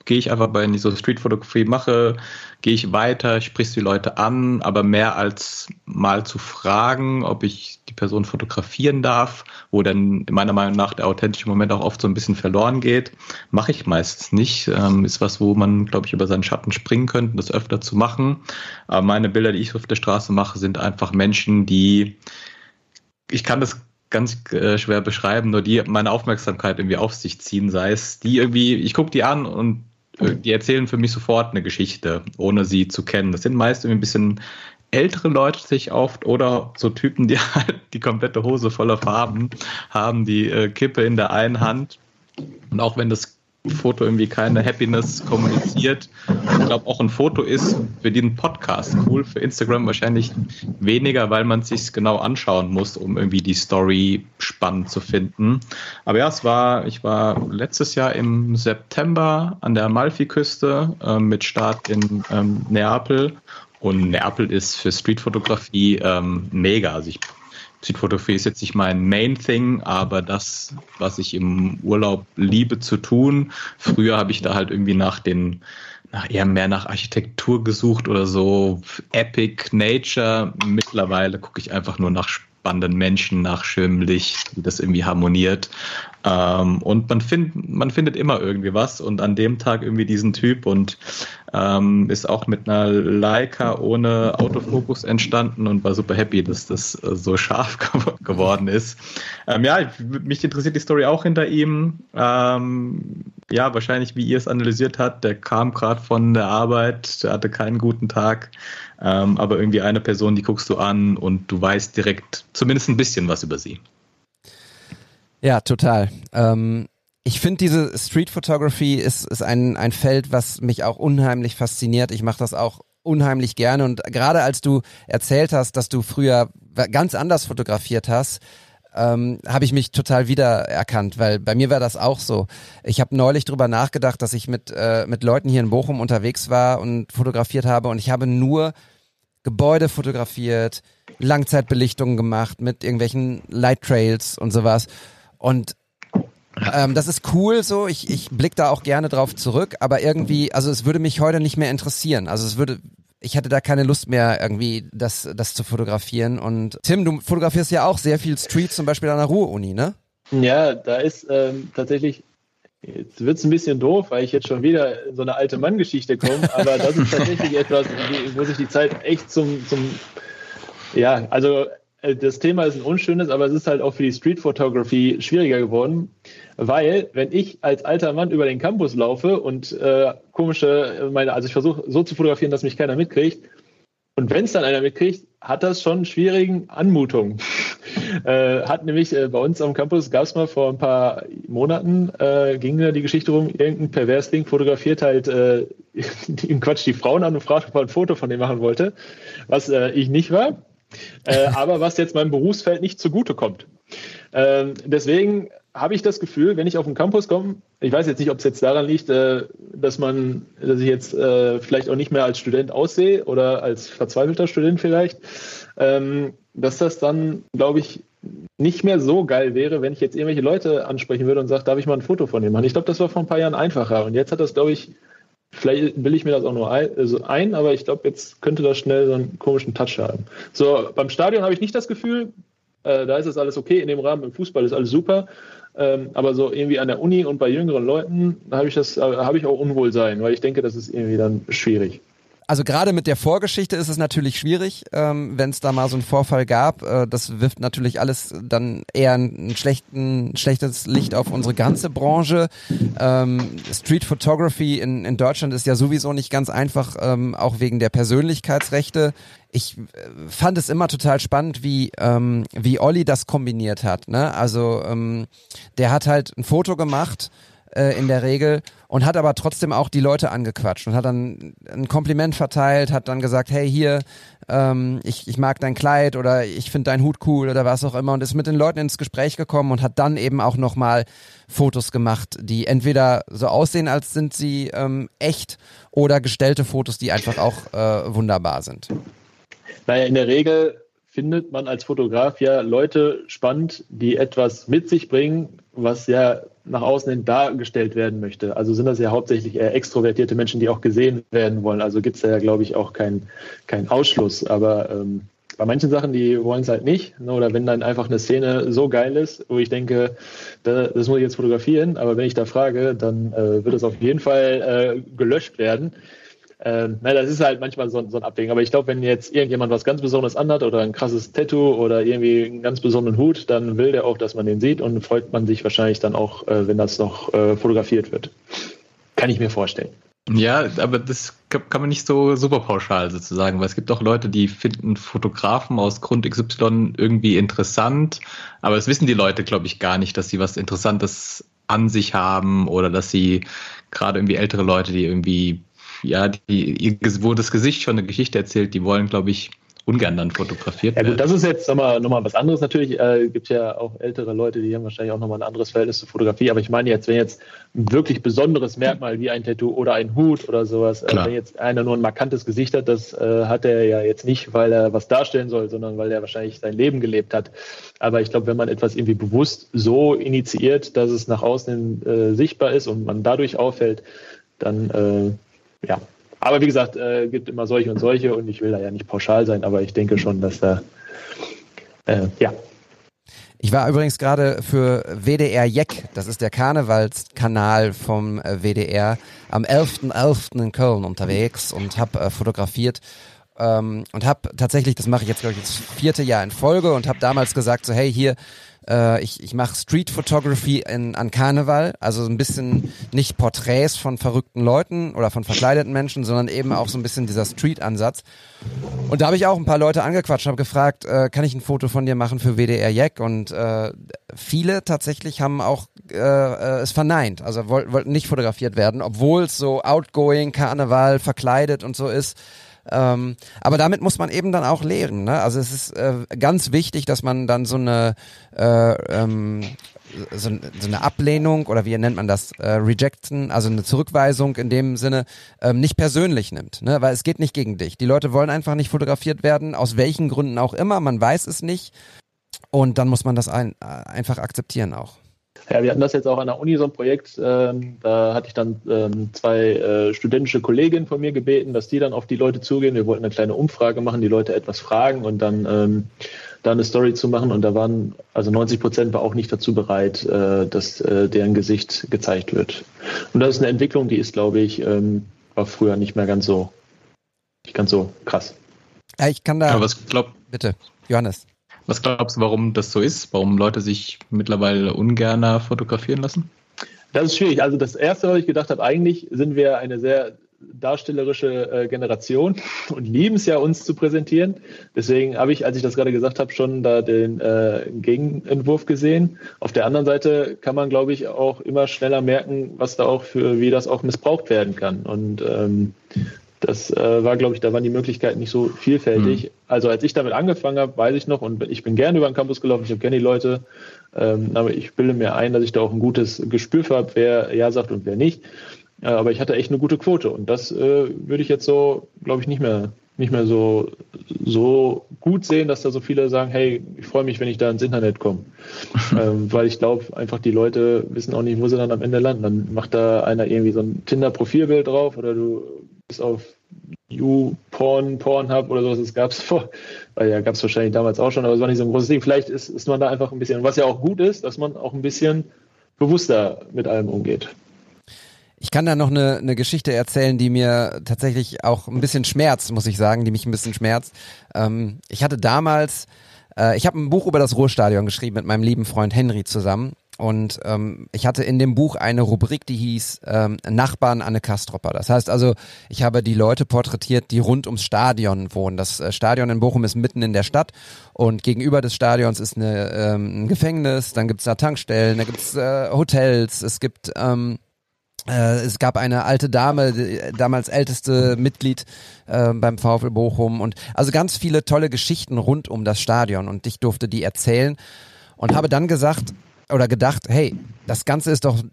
gehe ich einfach, wenn ich so Streetfotografie mache, gehe ich weiter, sprichst die Leute an, aber mehr als mal zu fragen, ob ich die Person fotografieren darf, wo dann meiner Meinung nach der authentische Moment auch oft so ein bisschen verloren geht, mache ich meistens nicht. Ähm, ist was, wo man, glaube ich, über seinen Schatten springen könnte, das öfter zu machen. Aber meine Bilder, die ich auf der Straße mache, sind einfach Menschen, die, ich kann das ganz äh, schwer beschreiben, nur die meine Aufmerksamkeit irgendwie auf sich ziehen, sei es die irgendwie, ich gucke die an und die erzählen für mich sofort eine Geschichte, ohne sie zu kennen. Das sind meist irgendwie ein bisschen ältere Leute sich oft oder so Typen, die halt die komplette Hose voller Farben haben, die äh, Kippe in der einen Hand. Und auch wenn das Foto irgendwie keine Happiness kommuniziert, ich glaube auch ein Foto ist für diesen Podcast cool, für Instagram wahrscheinlich weniger, weil man es sich genau anschauen muss, um irgendwie die Story spannend zu finden. Aber ja, es war, ich war letztes Jahr im September an der Amalfiküste äh, mit Start in ähm, Neapel, und Neapel ist für Streetfotografie ähm, mega. Also ich Streetfotografie ist jetzt nicht mein Main-Thing, aber das, was ich im Urlaub liebe zu tun. Früher habe ich da halt irgendwie nach den, nach eher mehr nach Architektur gesucht oder so, Epic Nature. Mittlerweile gucke ich einfach nur nach spannenden Menschen, nach schönem Licht, wie das irgendwie harmoniert. Ähm, und man, find, man findet immer irgendwie was und an dem Tag irgendwie diesen Typ und ähm, ist auch mit einer Leica ohne Autofokus entstanden und war super happy, dass das so scharf geworden ist. Ähm, ja, mich interessiert die Story auch hinter ihm. Ähm, ja, wahrscheinlich, wie ihr es analysiert habt, der kam gerade von der Arbeit, der hatte keinen guten Tag, ähm, aber irgendwie eine Person, die guckst du an und du weißt direkt zumindest ein bisschen was über sie. Ja, total. Ähm, ich finde, diese Street Photography ist, ist ein, ein Feld, was mich auch unheimlich fasziniert. Ich mache das auch unheimlich gerne. Und gerade als du erzählt hast, dass du früher ganz anders fotografiert hast, ähm, habe ich mich total wiedererkannt, weil bei mir war das auch so. Ich habe neulich drüber nachgedacht, dass ich mit, äh, mit Leuten hier in Bochum unterwegs war und fotografiert habe. Und ich habe nur Gebäude fotografiert, Langzeitbelichtungen gemacht mit irgendwelchen Light Trails und sowas. Und ähm, das ist cool so, ich, ich blicke da auch gerne drauf zurück, aber irgendwie, also es würde mich heute nicht mehr interessieren, also es würde, ich hätte da keine Lust mehr irgendwie, das, das zu fotografieren. Und Tim, du fotografierst ja auch sehr viel Street, zum Beispiel an der Ruhr-Uni, ne? Ja, da ist ähm, tatsächlich, jetzt wird es ein bisschen doof, weil ich jetzt schon wieder in so eine alte Mann-Geschichte komme, aber das ist tatsächlich etwas, wo sich die Zeit echt zum, zum ja, also das Thema ist ein unschönes, aber es ist halt auch für die Street Photography schwieriger geworden, weil wenn ich als alter Mann über den Campus laufe und äh, komische, meine, also ich versuche so zu fotografieren, dass mich keiner mitkriegt, und wenn es dann einer mitkriegt, hat das schon schwierigen Anmutung. äh, hat nämlich äh, bei uns am Campus, gab es mal vor ein paar Monaten, äh, ging da die Geschichte rum, irgendein pervers Ding fotografiert halt äh, im Quatsch die Frauen an und fragt, ob er ein Foto von dem machen wollte, was äh, ich nicht war. äh, aber was jetzt meinem Berufsfeld nicht zugutekommt. Ähm, deswegen habe ich das Gefühl, wenn ich auf den Campus komme, ich weiß jetzt nicht, ob es jetzt daran liegt, äh, dass man, dass ich jetzt äh, vielleicht auch nicht mehr als Student aussehe oder als verzweifelter Student vielleicht, ähm, dass das dann, glaube ich, nicht mehr so geil wäre, wenn ich jetzt irgendwelche Leute ansprechen würde und sage, darf ich mal ein Foto von dem machen? Ich glaube, das war vor ein paar Jahren einfacher und jetzt hat das, glaube ich, vielleicht will ich mir das auch nur ein, also ein aber ich glaube, jetzt könnte das schnell so einen komischen Touch haben. So, beim Stadion habe ich nicht das Gefühl, äh, da ist das alles okay, in dem Rahmen, im Fußball ist alles super, ähm, aber so irgendwie an der Uni und bei jüngeren Leuten habe ich das, habe ich auch Unwohlsein, weil ich denke, das ist irgendwie dann schwierig. Also gerade mit der Vorgeschichte ist es natürlich schwierig, ähm, wenn es da mal so einen Vorfall gab. Äh, das wirft natürlich alles dann eher ein, schlechten, ein schlechtes Licht auf unsere ganze Branche. Ähm, Street Photography in, in Deutschland ist ja sowieso nicht ganz einfach, ähm, auch wegen der Persönlichkeitsrechte. Ich fand es immer total spannend, wie, ähm, wie Olli das kombiniert hat, ne? Also ähm, der hat halt ein Foto gemacht, äh, in der Regel, und hat aber trotzdem auch die Leute angequatscht und hat dann ein Kompliment verteilt, hat dann gesagt, hey, hier, ähm, ich, ich mag dein Kleid oder ich finde deinen Hut cool oder was auch immer, und ist mit den Leuten ins Gespräch gekommen und hat dann eben auch nochmal Fotos gemacht, die entweder so aussehen, als sind sie ähm, echt, oder gestellte Fotos, die einfach auch äh, wunderbar sind. Naja, in der Regel findet man als Fotograf ja Leute spannend, die etwas mit sich bringen, was ja nach außen hin dargestellt werden möchte. Also sind das ja hauptsächlich eher extrovertierte Menschen, die auch gesehen werden wollen. Also gibt es ja, glaube ich, auch keinen keinen Ausschluss. Aber ähm, bei manchen Sachen, die wollen es halt nicht. Ne? Oder wenn dann einfach eine Szene so geil ist, wo ich denke, da, das muss ich jetzt fotografieren. Aber wenn ich da frage, dann äh, wird es auf jeden Fall äh, gelöscht werden. Ähm, na, das ist halt manchmal so, so ein Abwägen. Aber ich glaube, wenn jetzt irgendjemand was ganz Besonderes anhat oder ein krasses Tattoo oder irgendwie einen ganz besonderen Hut, dann will der auch, dass man den sieht, und freut man sich wahrscheinlich dann auch, äh, wenn das noch äh, fotografiert wird. Kann ich mir vorstellen. Ja, aber das kann man nicht so super pauschal sozusagen, weil es gibt auch Leute, die finden Fotografen aus Grund X Y irgendwie interessant, aber das wissen die Leute, glaube ich, gar nicht, dass sie was Interessantes an sich haben oder dass sie gerade irgendwie ältere Leute, die irgendwie ja, die, wo das Gesicht schon eine Geschichte erzählt, die wollen, glaube ich, ungern dann fotografiert werden. Ja gut, das ist jetzt nochmal noch mal was anderes natürlich. Es äh, gibt ja auch ältere Leute, die haben wahrscheinlich auch nochmal ein anderes Verhältnis zur Fotografie. Aber ich meine jetzt, wenn jetzt ein wirklich besonderes Merkmal wie ein Tattoo oder ein Hut oder sowas, äh, wenn jetzt einer nur ein markantes Gesicht hat, das äh, hat er ja jetzt nicht, weil er was darstellen soll, sondern weil er wahrscheinlich sein Leben gelebt hat. Aber ich glaube, wenn man etwas irgendwie bewusst so initiiert, dass es nach außen äh, sichtbar ist und man dadurch auffällt, dann... Äh, Ja, aber wie gesagt, äh, gibt immer solche und solche, und ich will da ja nicht pauschal sein, aber ich denke schon, dass da, äh, ja. Ich war übrigens gerade für W D R Jeck, das ist der Karnevalskanal vom äh, W D R, am elften elften in Köln unterwegs und habe äh, fotografiert ähm, und habe tatsächlich, das mache ich jetzt, glaube ich, das vierte Jahr in Folge, und habe damals gesagt, so hey, hier, Ich, ich mache Street Photography in, an Karneval, also ein bisschen nicht Porträts von verrückten Leuten oder von verkleideten Menschen, sondern eben auch so ein bisschen dieser Street-Ansatz. Und da habe ich auch ein paar Leute angequatscht, habe gefragt, äh, kann ich ein Foto von dir machen für W D R Jack? Und äh, viele tatsächlich haben auch äh, es verneint, also woll, wollten nicht fotografiert werden, obwohl es so outgoing, Karneval, verkleidet und so ist. Ähm, aber damit muss man eben dann auch leben, ne? Also es ist äh, ganz wichtig, dass man dann so eine äh, ähm, so, so eine Ablehnung oder wie nennt man das, äh, Rejection, also eine Zurückweisung in dem Sinne, ähm, nicht persönlich nimmt, ne? Weil es geht nicht gegen dich. Die Leute wollen einfach nicht fotografiert werden, aus welchen Gründen auch immer, man weiß es nicht, und dann muss man das ein, einfach akzeptieren auch. Ja, wir hatten das jetzt auch an der Uni, so ein Projekt, ähm, da hatte ich dann ähm, zwei äh, studentische Kolleginnen von mir gebeten, dass die dann auf die Leute zugehen. Wir wollten eine kleine Umfrage machen, die Leute etwas fragen und dann, ähm, dann eine Story zu machen, und da waren, also neunzig Prozent war auch nicht dazu bereit, äh, dass äh, deren Gesicht gezeigt wird. Und das ist eine Entwicklung, die ist, glaube ich, ähm, war früher nicht mehr ganz so, nicht ganz so krass. Ja, ich kann da... Ja, was glaub... Bitte, Johannes. Was glaubst du, warum das so ist? Warum Leute sich mittlerweile ungerner fotografieren lassen? Das ist schwierig. Also das Erste, was ich gedacht habe, eigentlich sind wir eine sehr darstellerische Generation und lieben es ja, uns zu präsentieren. Deswegen habe ich, als ich das gerade gesagt habe, schon da den äh, Gegenentwurf gesehen. Auf der anderen Seite kann man, glaube ich, auch immer schneller merken, was da auch für, wie das auch missbraucht werden kann. Und ähm, Das äh, war, glaube ich, da waren die Möglichkeiten nicht so vielfältig. Mhm. Also als ich damit angefangen habe, weiß ich noch, und ich bin gerne über den Campus gelaufen, ich kenne die Leute, ähm, aber ich bilde mir ein, dass ich da auch ein gutes Gespür für habe, wer ja sagt und wer nicht. Äh, aber ich hatte echt eine gute Quote, und das äh, würde ich jetzt so, glaube ich, nicht mehr, nicht mehr so, so gut sehen, dass da so viele sagen, hey, ich freue mich, wenn ich da ins Internet komme. ähm, weil ich glaube, einfach die Leute wissen auch nicht, wo sie dann am Ende landen. Dann macht da einer irgendwie so ein Tinder-Profilbild drauf, oder du bis auf YouPorn, Pornhub oder sowas, das gab es vor, weil ja, gab es wahrscheinlich damals auch schon, aber es war nicht so ein großes Ding. Vielleicht ist, ist man da einfach ein bisschen, was ja auch gut ist, dass man auch ein bisschen bewusster mit allem umgeht. Ich kann da noch eine, eine Geschichte erzählen, die mir tatsächlich auch ein bisschen schmerzt, muss ich sagen, die mich ein bisschen schmerzt. Ähm, ich hatte damals, äh, ich habe ein Buch über das Ruhrstadion geschrieben mit meinem lieben Freund Henry zusammen. Und ähm, ich hatte in dem Buch eine Rubrik, die hieß ähm, Nachbarn Anne Kastropper. Das heißt also, ich habe die Leute porträtiert, die rund ums Stadion wohnen. Das äh, Stadion in Bochum ist mitten in der Stadt und gegenüber des Stadions ist eine, ähm, ein Gefängnis, dann gibt's da Tankstellen, da gibt's äh, Hotels, es gibt... Ähm, Es gab eine alte Dame, damals älteste Mitglied äh, beim VfL Bochum und also ganz viele tolle Geschichten rund um das Stadion und ich durfte die erzählen und habe dann gesagt oder gedacht, hey, das Ganze ist doch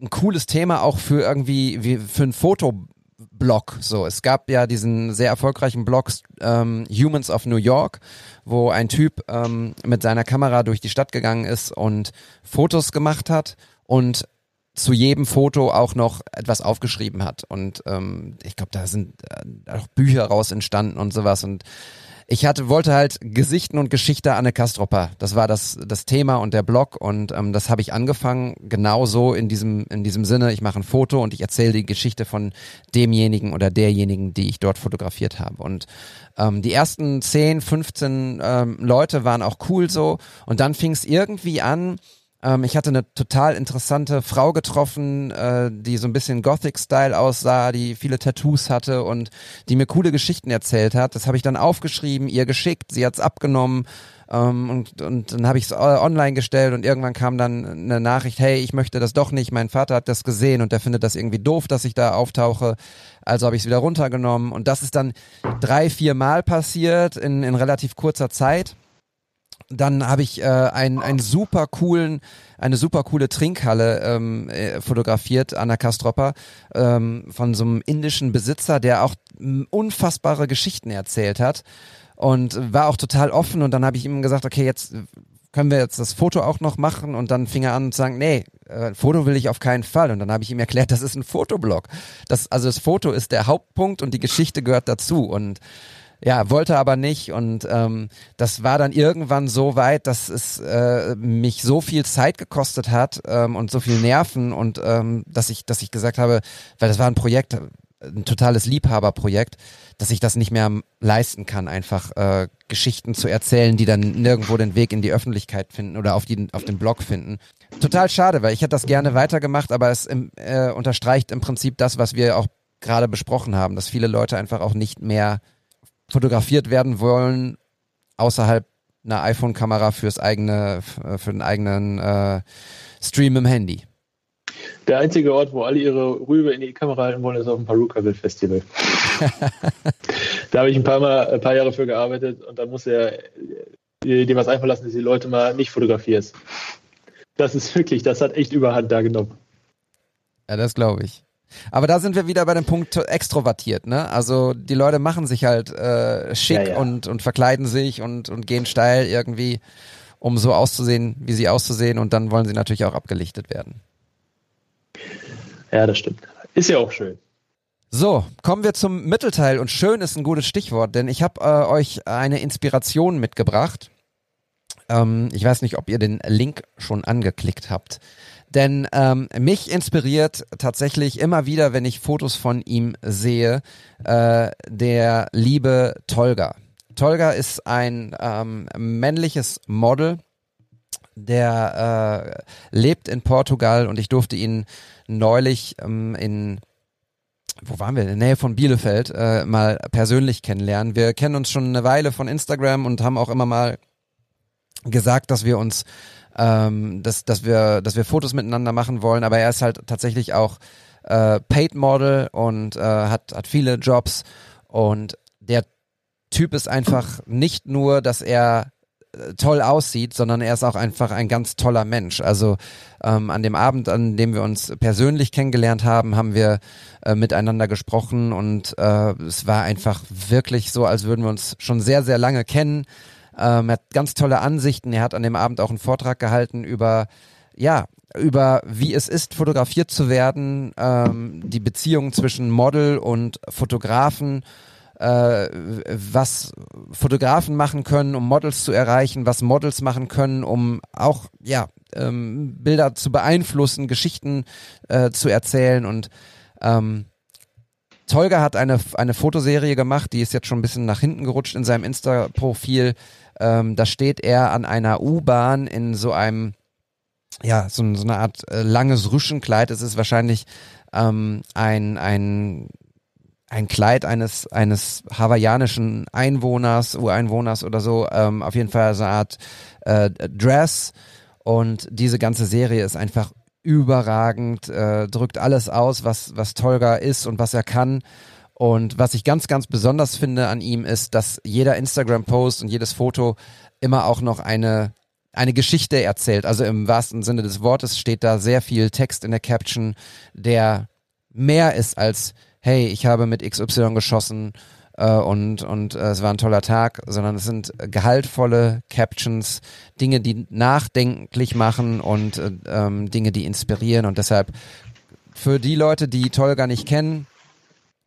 ein cooles Thema auch für irgendwie, wie, für ein Fotoblog. So, es gab ja diesen sehr erfolgreichen Blog ähm, Humans of New York, wo ein Typ ähm, mit seiner Kamera durch die Stadt gegangen ist und Fotos gemacht hat und zu jedem Foto auch noch etwas aufgeschrieben hat und ähm, ich glaube, da sind äh, auch Bücher raus entstanden und sowas und ich hatte wollte halt Geschichten und Geschichte Anne Kastropper, das war das das Thema und der Blog und ähm, das habe ich angefangen, genau so in diesem in diesem Sinne, ich mache ein Foto und ich erzähle die Geschichte von demjenigen oder derjenigen, die ich dort fotografiert habe und ähm, die ersten zehn, fünfzehn ähm, Leute waren auch cool so und dann fing es irgendwie an. Ich hatte eine total interessante Frau getroffen, die so ein bisschen Gothic-Style aussah, die viele Tattoos hatte und die mir coole Geschichten erzählt hat. Das habe ich dann aufgeschrieben, ihr geschickt, sie hat's abgenommen und, und dann habe ich es online gestellt und irgendwann kam dann eine Nachricht, hey, ich möchte das doch nicht, mein Vater hat das gesehen und der findet das irgendwie doof, dass ich da auftauche, also habe ich es wieder runtergenommen und das ist dann drei, vier Mal passiert in, in relativ kurzer Zeit. Dann habe ich äh, einen, einen super coolen, eine super coole Trinkhalle ähm, äh, fotografiert, Anna Kastropper, ähm, von so einem indischen Besitzer, der auch unfassbare Geschichten erzählt hat und war auch total offen und dann habe ich ihm gesagt, okay, jetzt können wir jetzt das Foto auch noch machen und dann fing er an zu sagen, nee, äh, Foto will ich auf keinen Fall und dann habe ich ihm erklärt, das ist ein Fotoblog. Das, also das Foto ist der Hauptpunkt und die Geschichte gehört dazu und ja, wollte aber nicht und ähm, das war dann irgendwann so weit, dass es äh, mich so viel Zeit gekostet hat ähm, und so viel Nerven und ähm, dass ich, dass ich gesagt habe, weil das war ein Projekt, ein totales Liebhaberprojekt, dass ich das nicht mehr leisten kann, einfach äh, Geschichten zu erzählen, die dann nirgendwo den Weg in die Öffentlichkeit finden oder auf die, auf den Blog finden. Total schade, weil ich hätte das gerne weitergemacht, aber es im, äh, unterstreicht im Prinzip das, was wir auch gerade besprochen haben, dass viele Leute einfach auch nicht mehr fotografiert werden wollen, außerhalb einer iPhone-Kamera fürs eigene, für den eigenen äh, Stream im Handy. Der einzige Ort, wo alle ihre Rübe in die Kamera halten wollen, ist auf dem Parookaville Festival. Da habe ich ein paar Mal, ein paar Jahre für gearbeitet und da muss er dir was einfallen lassen, dass die Leute mal nicht fotografierst. Das ist wirklich, das hat echt Überhand da genommen. Ja, das glaube ich. Aber da sind wir wieder bei dem Punkt extrovertiert, ne? Also die Leute machen sich halt äh, schick ja, ja. Und, und verkleiden sich und, und gehen steil irgendwie, um so auszusehen, wie sie auszusehen und dann wollen sie natürlich auch abgelichtet werden. Ja, das stimmt. Ist ja auch schön. So, kommen wir zum Mittelteil und schön ist ein gutes Stichwort, denn ich habe äh, euch eine Inspiration mitgebracht. Ähm, ich weiß nicht, ob ihr den Link schon angeklickt habt. Denn ähm, mich inspiriert tatsächlich immer wieder, wenn ich Fotos von ihm sehe, äh, der liebe Tolga. Tolga ist ein ähm, männliches Model, der äh, lebt in Portugal und ich durfte ihn neulich ähm, in... Wo waren wir? In der Nähe von Bielefeld äh, mal persönlich kennenlernen. Wir kennen uns schon eine Weile von Instagram und haben auch immer mal gesagt, dass wir uns... Ähm, dass, dass wir, dass wir Fotos miteinander machen wollen, aber er ist halt tatsächlich auch äh, Paid Model und äh, hat, hat viele Jobs und der Typ ist einfach nicht nur, dass er toll aussieht, sondern er ist auch einfach ein ganz toller Mensch. Also ähm, an dem Abend, an dem wir uns persönlich kennengelernt haben, haben wir äh, miteinander gesprochen und äh, es war einfach wirklich so, als würden wir uns schon sehr, sehr lange kennen. Ähm, er hat ganz tolle Ansichten, er hat an dem Abend auch einen Vortrag gehalten über, ja, über wie es ist, fotografiert zu werden, ähm, die Beziehung zwischen Model und Fotografen, äh, was Fotografen machen können, um Models zu erreichen, was Models machen können, um auch, ja, ähm, Bilder zu beeinflussen, Geschichten äh, zu erzählen und, ähm, Tolga hat eine, eine Fotoserie gemacht, die ist jetzt schon ein bisschen nach hinten gerutscht in seinem Insta-Profil. Ähm, da steht er an einer U-Bahn in so einem ja, so, so eine Art äh, langes Rüschenkleid. Es ist wahrscheinlich ähm, ein, ein, ein Kleid eines, eines hawaiianischen Einwohners, Ureinwohners oder so. Ähm, auf jeden Fall so eine Art äh, Dress. Und diese ganze Serie ist einfach überragend, äh, drückt alles aus, was, was Tolga ist und was er kann. Und was ich ganz, ganz besonders finde an ihm ist, dass jeder Instagram-Post und jedes Foto immer auch noch eine, eine Geschichte erzählt. Also im wahrsten Sinne des Wortes steht da sehr viel Text in der Caption, der mehr ist als, hey, ich habe mit X Y geschossen äh, und, und äh, es war ein toller Tag, sondern es sind gehaltvolle Captions, Dinge, die nachdenklich machen und äh, ähm, Dinge, die inspirieren. Und deshalb für die Leute, die Tolga nicht kennen,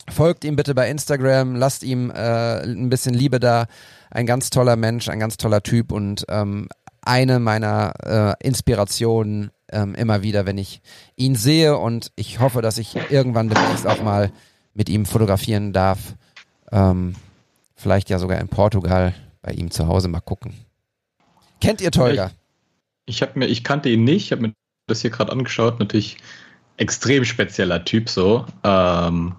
folgt ihm bitte bei Instagram, lasst ihm äh, ein bisschen Liebe da. Ein ganz toller Mensch, ein ganz toller Typ und ähm, eine meiner äh, Inspirationen ähm, immer wieder, wenn ich ihn sehe. Und ich hoffe, dass ich irgendwann demnächst auch mal mit ihm fotografieren darf. Ähm, vielleicht ja sogar in Portugal bei ihm zu Hause mal gucken. Kennt ihr Tolga? Ich, ich, hab mir, ich kannte ihn nicht, ich habe mir das hier gerade angeschaut. Natürlich extrem spezieller Typ so. Ähm,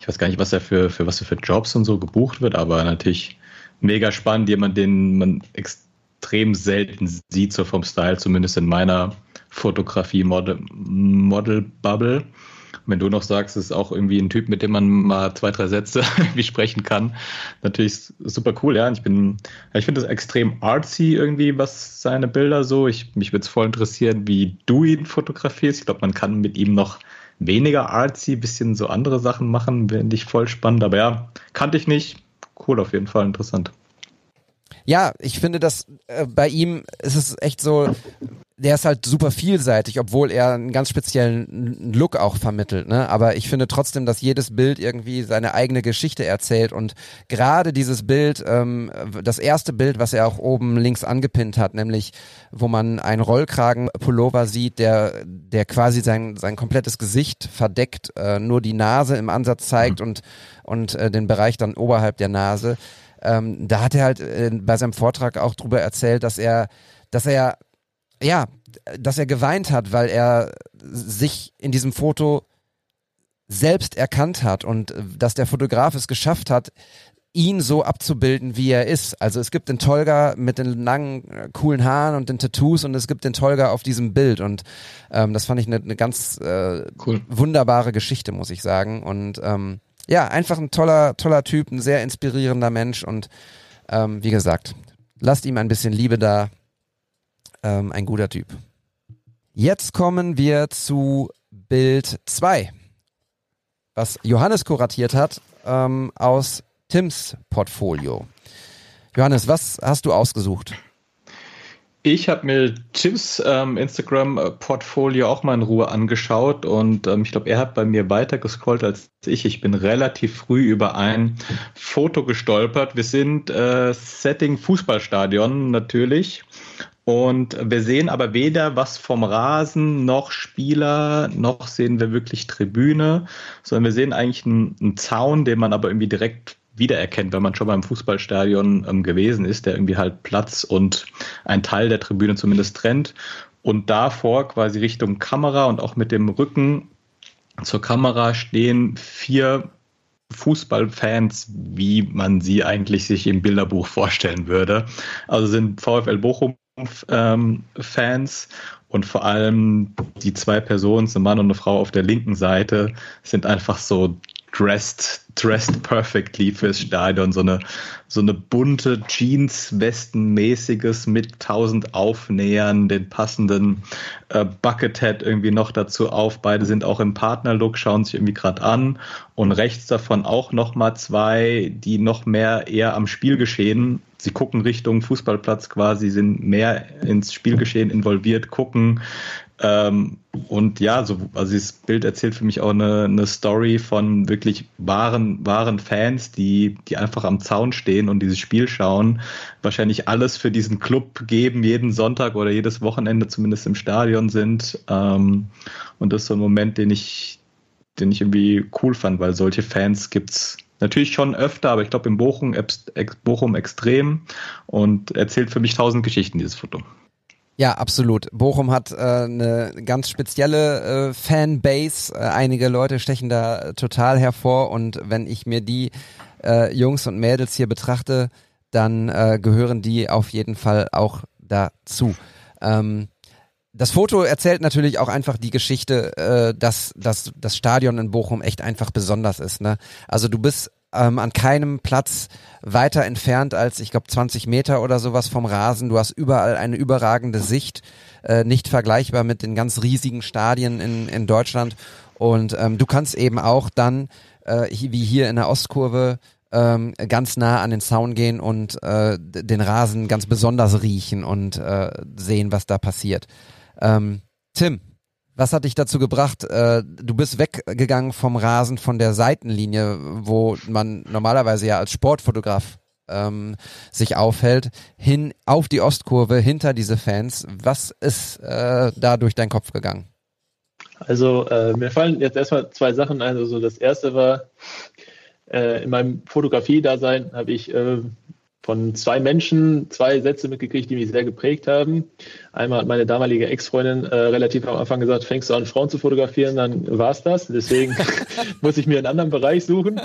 Ich weiß gar nicht, was er für, für was er für Jobs und so gebucht wird, aber natürlich mega spannend, jemand, den man extrem selten sieht, so vom Style, zumindest in meiner Fotografie-Model-Bubble. Wenn du noch sagst, es ist auch irgendwie ein Typ, mit dem man mal zwei, drei Sätze wie sprechen kann, natürlich super cool, ja. Ich bin, ich finde das extrem artsy irgendwie, was seine Bilder so. Ich, mich würde es voll interessieren, wie du ihn fotografierst. Ich glaube, man kann mit ihm noch weniger artsy, bisschen so andere Sachen machen, finde ich voll spannend. Aber ja, kannte ich nicht. Cool, auf jeden Fall interessant. Ja, ich finde, dass äh, bei ihm ist es echt so, der ist halt super vielseitig, obwohl er einen ganz speziellen Look auch vermittelt, ne? Aber ich finde trotzdem, dass jedes Bild irgendwie seine eigene Geschichte erzählt und gerade dieses Bild, ähm, das erste Bild, was er auch oben links angepinnt hat, nämlich wo man einen Rollkragenpullover sieht, der der quasi sein sein komplettes Gesicht verdeckt, äh, nur die Nase im Ansatz zeigt und und äh, den Bereich dann oberhalb der Nase. Ähm, da hat er halt äh, bei seinem Vortrag auch drüber erzählt, dass er, dass er, ja, dass er geweint hat, weil er sich in diesem Foto selbst erkannt hat und dass der Fotograf es geschafft hat, ihn so abzubilden, wie er ist. Also es gibt den Tolga mit den langen, coolen Haaren und den Tattoos und es gibt den Tolga auf diesem Bild und ähm, das fand ich eine ne ganz äh, cool. wunderbare Geschichte, muss ich sagen. Und ähm, ja, einfach ein toller, toller Typ, ein sehr inspirierender Mensch und ähm, wie gesagt, lasst ihm ein bisschen Liebe da. Ähm, ein guter Typ. Jetzt kommen wir zu Bild zwei, was Johannes kuratiert hat ähm, aus Tims Portfolio. Johannes, was hast du ausgesucht? Ich habe mir Tims ähm, Instagram-Portfolio auch mal in Ruhe angeschaut und ähm, ich glaube, er hat bei mir weiter gescrollt als ich. Ich bin relativ früh über ein Foto gestolpert. Wir sind äh, Setting Fußballstadion natürlich. Und wir sehen aber weder was vom Rasen noch Spieler, noch sehen wir wirklich Tribüne, sondern wir sehen eigentlich einen, einen Zaun, den man aber irgendwie direkt wiedererkennt, wenn man schon beim Fußballstadion ähm, gewesen ist, der irgendwie halt Platz und einen Teil der Tribüne zumindest trennt. Und davor quasi Richtung Kamera und auch mit dem Rücken zur Kamera stehen vier Fußballfans, wie man sie eigentlich sich im Bilderbuch vorstellen würde. Also sind VfL Bochum Fans und vor allem die zwei Personen, ein Mann und eine Frau auf der linken Seite, sind einfach so dressed, dressed perfectly fürs Stadion. So eine, so eine bunte Jeans-Westen-mäßiges mit tausend Aufnähern, den passenden äh, Buckethead irgendwie noch dazu auf. Beide sind auch im Partnerlook, schauen sich irgendwie gerade an. Und rechts davon auch nochmal zwei, die noch mehr eher am Spielgeschehen. Sie gucken Richtung Fußballplatz quasi, sind mehr ins Spielgeschehen involviert, gucken. Ähm, und ja, so, also dieses Bild erzählt für mich auch eine, eine Story von wirklich wahren, wahren Fans, die, die einfach am Zaun stehen und dieses Spiel schauen, wahrscheinlich alles für diesen Club geben, jeden Sonntag oder jedes Wochenende zumindest im Stadion sind. Ähm, und das ist so ein Moment, den ich, den ich irgendwie cool fand, weil solche Fans gibt's natürlich schon öfter, aber ich glaube in Bochum, Bochum extrem und erzählt für mich tausend Geschichten, dieses Foto. Ja, absolut. Bochum hat äh, eine ganz spezielle äh, Fanbase. Äh, einige Leute stechen da total hervor. Und wenn ich mir die äh, Jungs und Mädels hier betrachte, dann äh, gehören die auf jeden Fall auch dazu. Ähm, das Foto erzählt natürlich auch einfach die Geschichte, äh, dass, dass das Stadion in Bochum echt einfach besonders ist, ne? Also du bist Ähm, an keinem Platz weiter entfernt als, ich glaube, zwanzig Meter oder sowas vom Rasen. Du hast überall eine überragende Sicht, äh, nicht vergleichbar mit den ganz riesigen Stadien in, in Deutschland. Und ähm, du kannst eben auch dann, äh, wie hier in der Ostkurve, ähm, ganz nah an den Zaun gehen und äh, den Rasen ganz besonders riechen und äh, sehen, was da passiert. Ähm, Tim. Was hat dich dazu gebracht? Du bist weggegangen vom Rasen, von der Seitenlinie, wo man normalerweise ja als Sportfotograf ähm, sich aufhält, hin auf die Ostkurve, hinter diese Fans. Was ist äh, da durch deinen Kopf gegangen? Also äh, mir fallen jetzt erstmal zwei Sachen ein. Also das erste war, äh, in meinem Fotografie-Dasein habe ich äh, von zwei Menschen zwei Sätze mitgekriegt, die mich sehr geprägt haben. Einmal hat meine damalige Ex-Freundin äh, relativ am Anfang gesagt, fängst du an, Frauen zu fotografieren, dann war es das. Deswegen muss ich mir einen anderen Bereich suchen,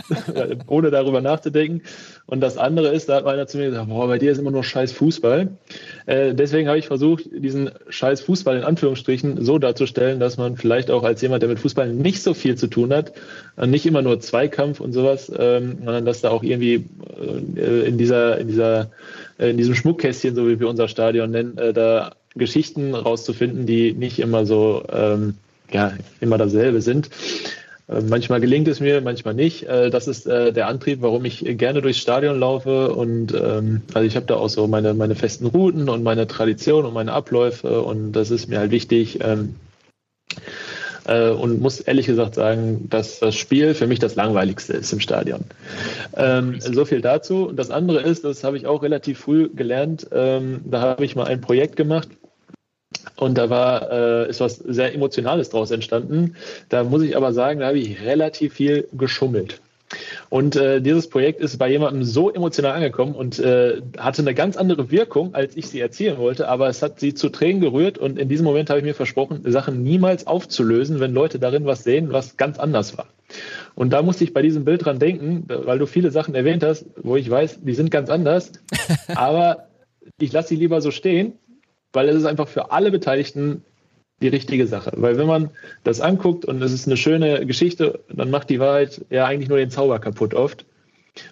ohne darüber nachzudenken. Und das andere ist, da hat einer zu mir gesagt, boah, bei dir ist immer nur scheiß Fußball. Äh, deswegen habe ich versucht, diesen scheiß Fußball in Anführungsstrichen so darzustellen, dass man vielleicht auch als jemand, der mit Fußball nicht so viel zu tun hat, nicht immer nur Zweikampf und sowas, ähm, sondern dass da auch irgendwie äh, in dieser, in dieser, in diesem Schmuckkästchen, so wie wir unser Stadion nennen, äh, da Geschichten rauszufinden, die nicht immer so, ähm, ja, immer dasselbe sind. Äh, manchmal gelingt es mir, manchmal nicht. Äh, das ist äh, der Antrieb, warum ich gerne durchs Stadion laufe. Und ähm, also ich habe da auch so meine, meine festen Routen und meine Tradition und meine Abläufe. Und das ist mir halt wichtig. Ähm, äh, und muss ehrlich gesagt sagen, dass das Spiel für mich das Langweiligste ist im Stadion. Ähm, so viel dazu. Und das andere ist, das habe ich auch relativ früh gelernt. Ähm, da habe ich mal ein Projekt gemacht. Und da war, äh, ist was sehr Emotionales draus entstanden. Da muss ich aber sagen, da habe ich relativ viel geschummelt. Und äh, dieses Projekt ist bei jemandem so emotional angekommen und äh, hatte eine ganz andere Wirkung, als ich sie erzielen wollte, aber es hat sie zu Tränen gerührt und in diesem Moment habe ich mir versprochen, Sachen niemals aufzulösen, wenn Leute darin was sehen, was ganz anders war. Und da musste ich bei diesem Bild dran denken, weil du viele Sachen erwähnt hast, wo ich weiß, die sind ganz anders, aber ich lasse sie lieber so stehen, weil es ist einfach für alle Beteiligten die richtige Sache. Weil wenn man das anguckt und es ist eine schöne Geschichte, dann macht die Wahrheit ja eigentlich nur den Zauber kaputt oft.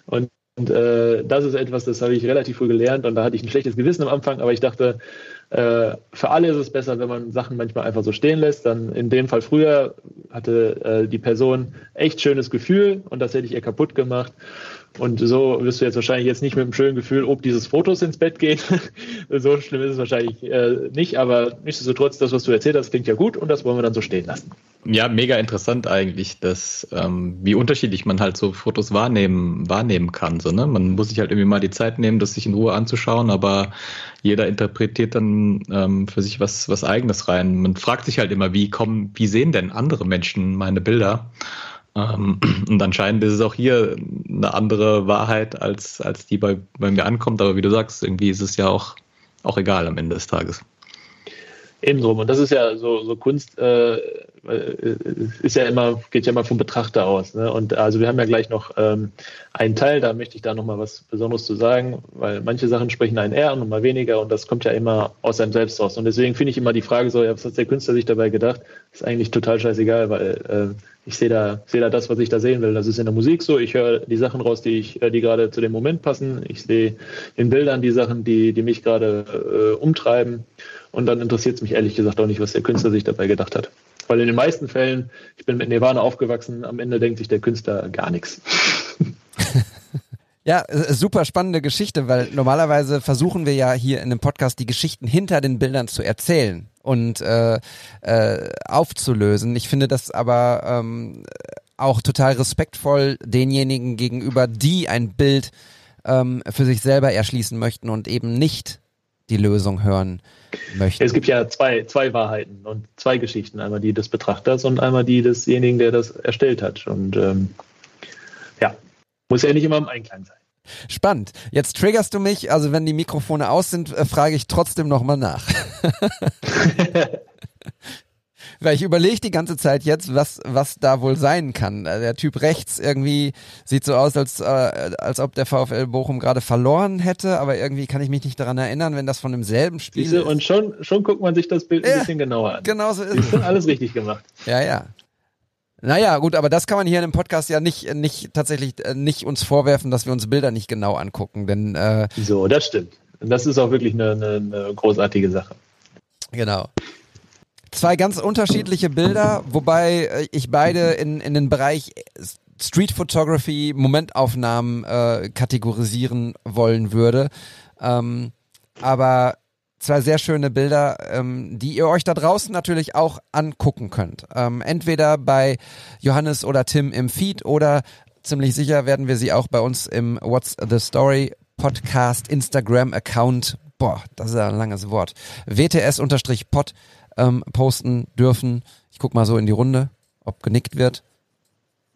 Und, und äh, das ist etwas, das habe ich relativ früh gelernt und da hatte ich ein schlechtes Gewissen am Anfang, aber ich dachte, äh, für alle ist es besser, wenn man Sachen manchmal einfach so stehen lässt. Dann in dem Fall früher hatte äh, die Person echt schönes Gefühl und das hätte ich ihr kaputt gemacht. Und so wirst du jetzt wahrscheinlich jetzt nicht mit einem schönen Gefühl, ob dieses Fotos ins Bett gehen. So schlimm ist es wahrscheinlich äh, nicht, aber nichtsdestotrotz, das, was du erzählt hast, klingt ja gut und das wollen wir dann so stehen lassen. Ja, mega interessant eigentlich, dass ähm, wie unterschiedlich man halt so Fotos wahrnehmen, wahrnehmen kann. So, ne? Man muss sich halt irgendwie mal die Zeit nehmen, das sich in Ruhe anzuschauen, aber jeder interpretiert dann ähm, für sich was, was Eigenes rein. Man fragt sich halt immer, wie kommen, wie sehen denn andere Menschen meine Bilder? Und anscheinend ist es auch hier eine andere Wahrheit, als, als die bei, bei mir ankommt. Aber wie du sagst, irgendwie ist es ja auch, auch egal am Ende des Tages. Eben drum. Und das ist ja so, so Kunst, äh, ist ja immer, geht ja immer vom Betrachter aus. Ne? Und also wir haben ja gleich noch ähm, einen Teil, da möchte ich da nochmal was Besonderes zu sagen, weil manche Sachen sprechen einen eher und mal weniger und das kommt ja immer aus einem selbst raus. Und deswegen finde ich immer die Frage so, ja, was hat der Künstler sich dabei gedacht? Ist eigentlich total scheißegal, weil äh, ich sehe da, seh da das, was ich da sehen will. Das ist in der Musik so. Ich höre die Sachen raus, die ich, die gerade zu dem Moment passen. Ich sehe in Bildern die Sachen, die, die mich gerade äh, umtreiben. Und dann interessiert es mich ehrlich gesagt auch nicht, was der Künstler sich dabei gedacht hat. Weil in den meisten Fällen, ich bin mit Nirvana aufgewachsen, am Ende denkt sich der Künstler gar nichts. Ja, super spannende Geschichte, weil normalerweise versuchen wir ja hier in dem Podcast die Geschichten hinter den Bildern zu erzählen und äh, äh, aufzulösen. Ich finde das aber ähm, auch total respektvoll denjenigen gegenüber, die ein Bild ähm, für sich selber erschließen möchten und eben nicht die Lösung hören möchten. Es gibt ja zwei, zwei Wahrheiten und zwei Geschichten. Einmal die des Betrachters und einmal die desjenigen, der das erstellt hat. Und ähm, ja, muss ja nicht immer im Einklang sein. Spannend. Jetzt triggerst du mich, also wenn die Mikrofone aus sind, frage ich trotzdem nochmal nach. Weil ich überlege die ganze Zeit jetzt, was, was da wohl sein kann. Der Typ rechts irgendwie sieht so aus, als, äh, als ob der VfL Bochum gerade verloren hätte, aber irgendwie kann ich mich nicht daran erinnern, wenn das von demselben Spiel Siehste, ist. Und schon, schon guckt man sich das Bild ja, ein bisschen genauer an. Genau so ist es. Alles richtig gemacht. Ja, ja. Naja, gut, aber das kann man hier in dem Podcast ja nicht, nicht tatsächlich nicht uns vorwerfen, dass wir uns Bilder nicht genau angucken. Denn, äh, so, das stimmt. Und das ist auch wirklich eine, eine, eine großartige Sache. Genau. Zwei ganz unterschiedliche Bilder, wobei ich beide in, in den Bereich Street Photography, Momentaufnahmen äh, kategorisieren wollen würde. Ähm, aber zwei sehr schöne Bilder, ähm, die ihr euch da draußen natürlich auch angucken könnt. Ähm, entweder bei Johannes oder Tim im Feed oder ziemlich sicher werden wir sie auch bei uns im What's the Story Podcast Instagram-Account, boah, das ist ja ein langes Wort, W T S-Pod Ähm, posten dürfen. Ich guck mal so in die Runde, ob genickt wird.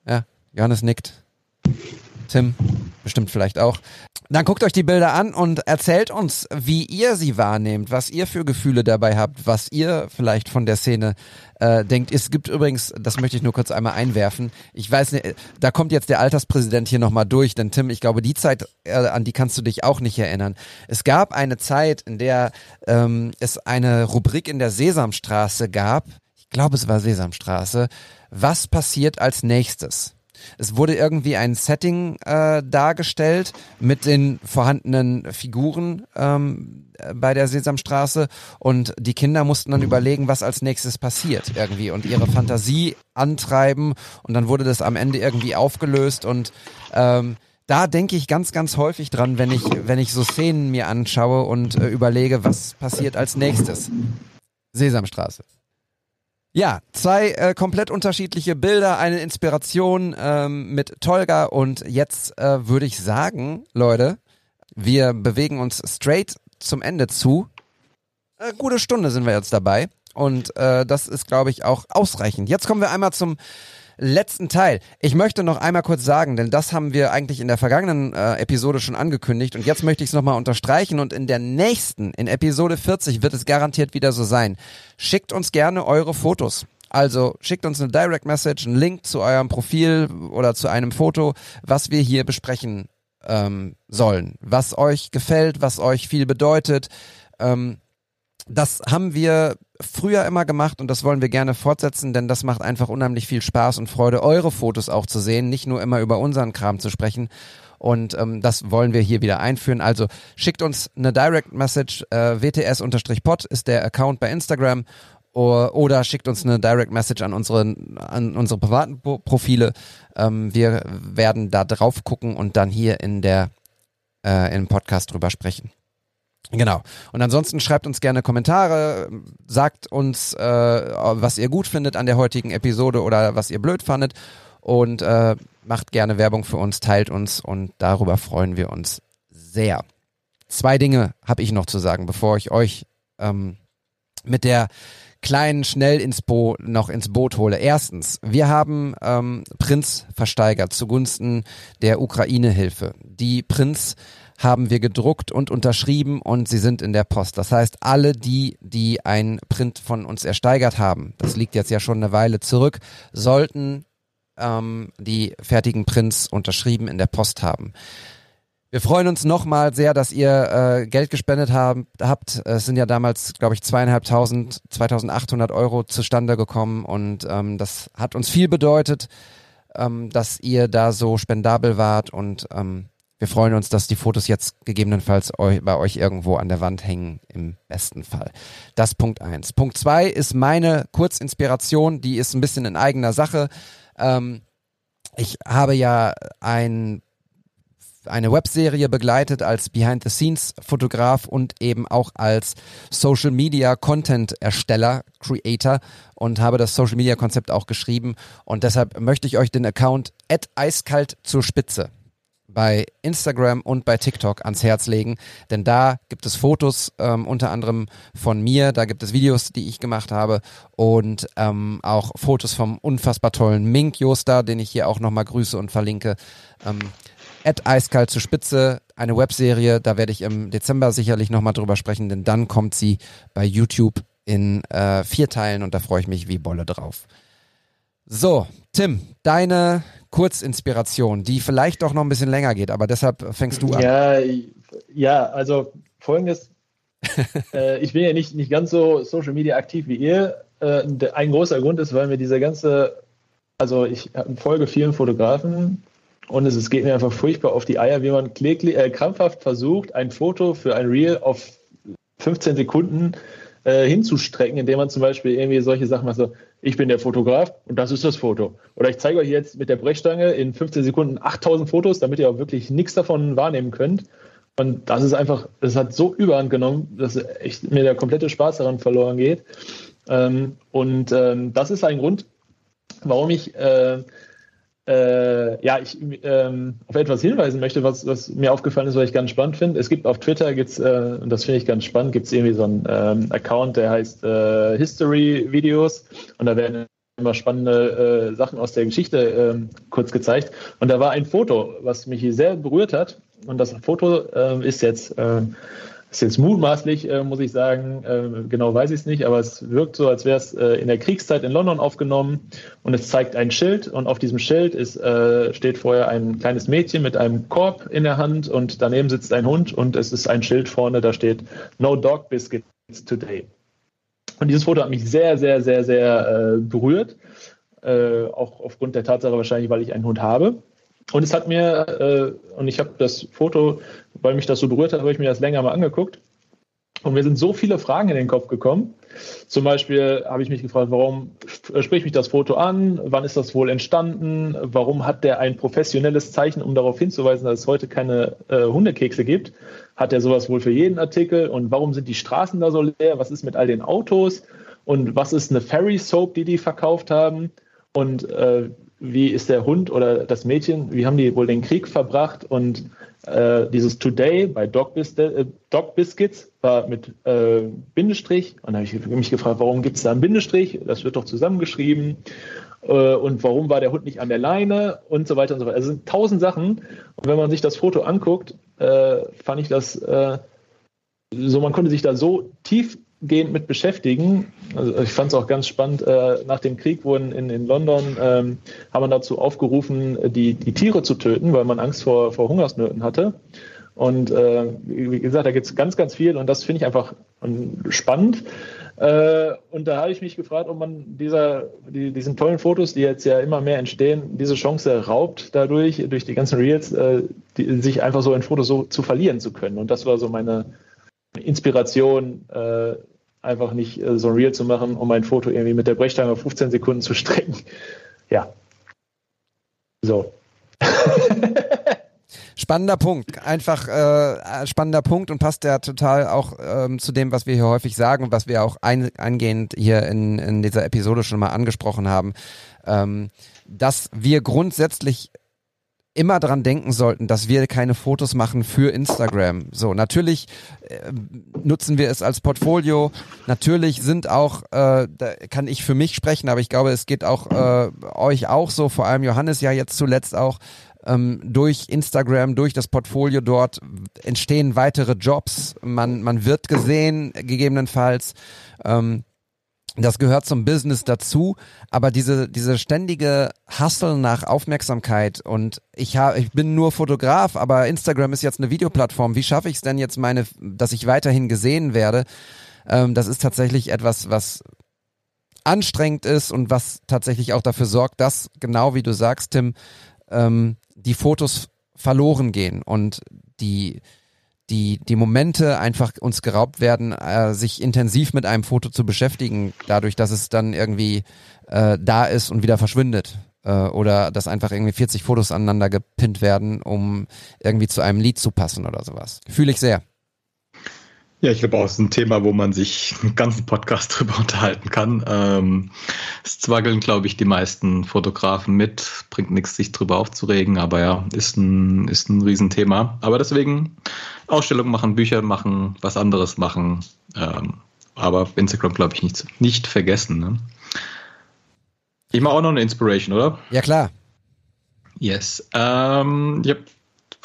Ja, Johannes nickt. Tim bestimmt vielleicht auch. Dann guckt euch die Bilder an und erzählt uns, wie ihr sie wahrnehmt, was ihr für Gefühle dabei habt, was ihr vielleicht von der Szene äh, denkt. Es gibt übrigens, das möchte ich nur kurz einmal einwerfen, ich weiß nicht, da kommt jetzt der Alterspräsident hier nochmal durch, denn Tim, ich glaube, die Zeit, äh, an die kannst du dich auch nicht erinnern. Es gab eine Zeit, in der ähm, es eine Rubrik in der Sesamstraße gab, ich glaube, es war Sesamstraße, was passiert als nächstes? Es wurde irgendwie ein Setting äh, dargestellt mit den vorhandenen Figuren ähm, bei der Sesamstraße und die Kinder mussten dann überlegen, was als nächstes passiert irgendwie und ihre Fantasie antreiben und dann wurde das am Ende irgendwie aufgelöst und ähm, da denke ich ganz, ganz häufig dran, wenn ich, wenn ich so Szenen mir anschaue und äh, überlege, was passiert als nächstes. Sesamstraße. Ja, zwei äh, komplett unterschiedliche Bilder, eine Inspiration ähm, mit Tolga und jetzt äh, würde ich sagen, Leute, wir bewegen uns straight zum Ende zu. Äh, gute Stunde sind wir jetzt dabei und äh, das ist, glaube ich, auch ausreichend. Jetzt kommen wir einmal zum letzten Teil. Ich möchte noch einmal kurz sagen, denn das haben wir eigentlich in der vergangenen äh, Episode schon angekündigt und jetzt möchte ich es nochmal unterstreichen und in der nächsten, in Episode vierzig, wird es garantiert wieder so sein. Schickt uns gerne eure Fotos. Also schickt uns eine Direct Message, einen Link zu eurem Profil oder zu einem Foto, was wir hier besprechen ähm, sollen. Was euch gefällt, was euch viel bedeutet. Ähm, das haben wir früher immer gemacht und das wollen wir gerne fortsetzen, denn das macht einfach unheimlich viel Spaß und Freude, eure Fotos auch zu sehen, nicht nur immer über unseren Kram zu sprechen und ähm, das wollen wir hier wieder einführen. Also schickt uns eine Direct Message, äh, W T S-Pod ist der Account bei Instagram oder, oder schickt uns eine Direct Message an unsere, an unsere privaten Profile. Ähm, wir werden da drauf gucken und dann hier in der äh, im Podcast drüber sprechen. Genau. Und ansonsten schreibt uns gerne Kommentare, sagt uns, äh, was ihr gut findet an der heutigen Episode oder was ihr blöd fandet und äh, macht gerne Werbung für uns, teilt uns und darüber freuen wir uns sehr. Zwei Dinge habe ich noch zu sagen, bevor ich euch ähm, mit der kleinen Schnellinspo noch ins Boot hole. Erstens, wir haben ähm, Prints versteigert zugunsten der Ukraine-Hilfe. Die Prints haben wir gedruckt und unterschrieben und sie sind in der Post. Das heißt, alle die, die ein Print von uns ersteigert haben, das liegt jetzt ja schon eine Weile zurück, sollten ähm, die fertigen Prints unterschrieben in der Post haben. Wir freuen uns nochmal sehr, dass ihr äh, Geld gespendet haben, habt. Es sind ja damals, glaube ich, zweieinhalbtausend, zweitausendachthundert Euro zustande gekommen und ähm, das hat uns viel bedeutet, ähm, dass ihr da so spendabel wart und ähm, wir freuen uns, dass die Fotos jetzt gegebenenfalls euch, bei euch irgendwo an der Wand hängen, im besten Fall. Das Punkt eins. Punkt zwei ist meine Kurzinspiration, die ist ein bisschen in eigener Sache. Ähm, ich habe ja ein, eine Webserie begleitet als Behind-the-Scenes-Fotograf und eben auch als Social-Media-Content-Ersteller, Creator und habe das Social-Media-Konzept auch geschrieben. Und deshalb möchte ich euch den Account at eiskalt zur Spitze bei Instagram und bei TikTok ans Herz legen, denn da gibt es Fotos ähm, unter anderem von mir, da gibt es Videos, die ich gemacht habe und ähm, auch Fotos vom unfassbar tollen Mink Josta, den ich hier auch nochmal grüße und verlinke. Ähm, at eiskalt zur Spitze, eine Webserie, da werde ich im Dezember sicherlich nochmal drüber sprechen, denn dann kommt sie bei YouTube in äh, vier Teilen und da freue ich mich wie Bolle drauf. So, Tim, deine Kurzinspiration, die vielleicht doch noch ein bisschen länger geht, aber deshalb fängst du an. Ja, ja also Folgendes, äh, ich bin ja nicht, nicht ganz so Social Media aktiv wie ihr. Äh, ein großer Grund ist, weil mir diese ganze, also ich folge vielen Fotografen und es, es geht mir einfach furchtbar auf die Eier, wie man kläglich, äh, krampfhaft versucht, ein Foto für ein Reel auf fünfzehn Sekunden hinzustrecken, indem man zum Beispiel irgendwie solche Sachen macht, so, ich bin der Fotograf und das ist das Foto. Oder ich zeige euch jetzt mit der Brechstange in fünfzehn Sekunden achttausend Fotos, damit ihr auch wirklich nichts davon wahrnehmen könnt. Und das ist einfach, das hat so Überhand genommen, dass echt mir der komplette Spaß daran verloren geht. Und das ist ein Grund, warum ich Äh, ja, ich ähm, auf etwas hinweisen möchte, was, was mir aufgefallen ist, was ich ganz spannend finde. Es gibt auf Twitter, gibt's, äh, und das finde ich ganz spannend, gibt es irgendwie so einen ähm, Account, der heißt äh, History Videos und da werden immer spannende äh, Sachen aus der Geschichte ähm, kurz gezeigt. Und da war ein Foto, was mich sehr berührt hat und das Foto äh, ist jetzt äh, ist jetzt mutmaßlich, äh, muss ich sagen, äh, genau weiß ich es nicht, aber es wirkt so, als wäre es äh, in der Kriegszeit in London aufgenommen und es zeigt ein Schild und auf diesem Schild ist, äh, steht vorher ein kleines Mädchen mit einem Korb in der Hand und daneben sitzt ein Hund und es ist ein Schild vorne, da steht No Dog Biscuits Today. Und dieses Foto hat mich sehr, sehr, sehr, sehr äh, berührt, äh, auch aufgrund der Tatsache wahrscheinlich, weil ich einen Hund habe. Und es hat mir, äh, und ich habe das Foto, weil mich das so berührt hat, habe ich mir das länger mal angeguckt. Und mir sind so viele Fragen in den Kopf gekommen. Zum Beispiel habe ich mich gefragt, warum spricht mich das Foto an? Wann ist das wohl entstanden? Warum hat der ein professionelles Zeichen, um darauf hinzuweisen, dass es heute keine äh, Hundekekse gibt? Hat der sowas wohl für jeden Artikel? Und warum sind die Straßen da so leer? Was ist mit all den Autos? Und was ist eine Fairy Soap, die die verkauft haben? Und äh, wie ist der Hund oder das Mädchen, wie haben die wohl den Krieg verbracht? Und äh, dieses Today bei Dog, Bis- äh, Dog Biscuits war mit äh, Bindestrich. Und da habe ich mich gefragt, warum gibt es da einen Bindestrich? Das wird doch zusammengeschrieben. Äh, und warum war der Hund nicht an der Leine? Und so weiter und so weiter. Also es sind tausend Sachen. Und wenn man sich das Foto anguckt, äh, fand ich das äh, so, man konnte sich da so tief gehend mit beschäftigen. Also ich fand es auch ganz spannend, äh, nach dem Krieg wurden in, in London, ähm, haben man dazu aufgerufen, die, die Tiere zu töten, weil man Angst vor, vor Hungersnöten hatte. Und äh, wie gesagt, da gibt es ganz, ganz viel und das finde ich einfach spannend. Äh, und da habe ich mich gefragt, ob man dieser, die, diesen tollen Fotos, die jetzt ja immer mehr entstehen, diese Chance raubt dadurch, durch die ganzen Reels, äh, die, sich einfach so in Fotos so zu verlieren zu können. Und das war so meine Inspiration, äh, einfach nicht äh, so ein Reel zu machen, um ein Foto irgendwie mit der Brechstange auf fünfzehn Sekunden zu strecken. Ja. So. Spannender Punkt. Einfach äh, spannender Punkt und passt ja total auch ähm, zu dem, was wir hier häufig sagen und was wir auch ein, eingehend hier in, in dieser Episode schon mal angesprochen haben, ähm, dass wir grundsätzlich immer dran denken sollten, dass wir keine Fotos machen für Instagram. So, natürlich äh, nutzen wir es als Portfolio. Natürlich sind auch, äh, da kann ich für mich sprechen, aber ich glaube, es geht auch äh, euch auch so, vor allem Johannes ja jetzt zuletzt auch, ähm, durch Instagram, durch das Portfolio dort entstehen weitere Jobs. Man, man wird gesehen, gegebenenfalls. Ähm, Das gehört zum Business dazu, aber diese diese ständige Hustle nach Aufmerksamkeit und ich habe ich bin nur Fotograf, aber Instagram ist jetzt eine Videoplattform. Wie schaffe ich es denn jetzt meine, dass ich weiterhin gesehen werde? Ähm, das ist tatsächlich etwas, was anstrengend ist und was tatsächlich auch dafür sorgt, dass genau wie du sagst, Tim, ähm, die Fotos verloren gehen und die die die Momente einfach uns geraubt werden, äh, sich intensiv mit einem Foto zu beschäftigen, dadurch, dass es dann irgendwie äh, da ist und wieder verschwindet. Äh, oder dass einfach irgendwie vierzig Fotos aneinander gepinnt werden, um irgendwie zu einem Lied zu passen oder sowas. Fühle ich sehr. Ja, ich glaube auch, es ist ein Thema, wo man sich einen ganzen Podcast drüber unterhalten kann. Ähm, es zwaggeln, glaube ich, die meisten Fotografen mit. Bringt nichts, sich drüber aufzuregen, aber ja, ist ein, ist ein Riesenthema. Aber deswegen Ausstellungen machen, Bücher machen, was anderes machen. Ähm, aber Instagram, glaube ich, nicht, nicht vergessen. Ne? Ich mache auch noch eine Inspiration, oder? Ja, klar. Yes. Ähm, ich habe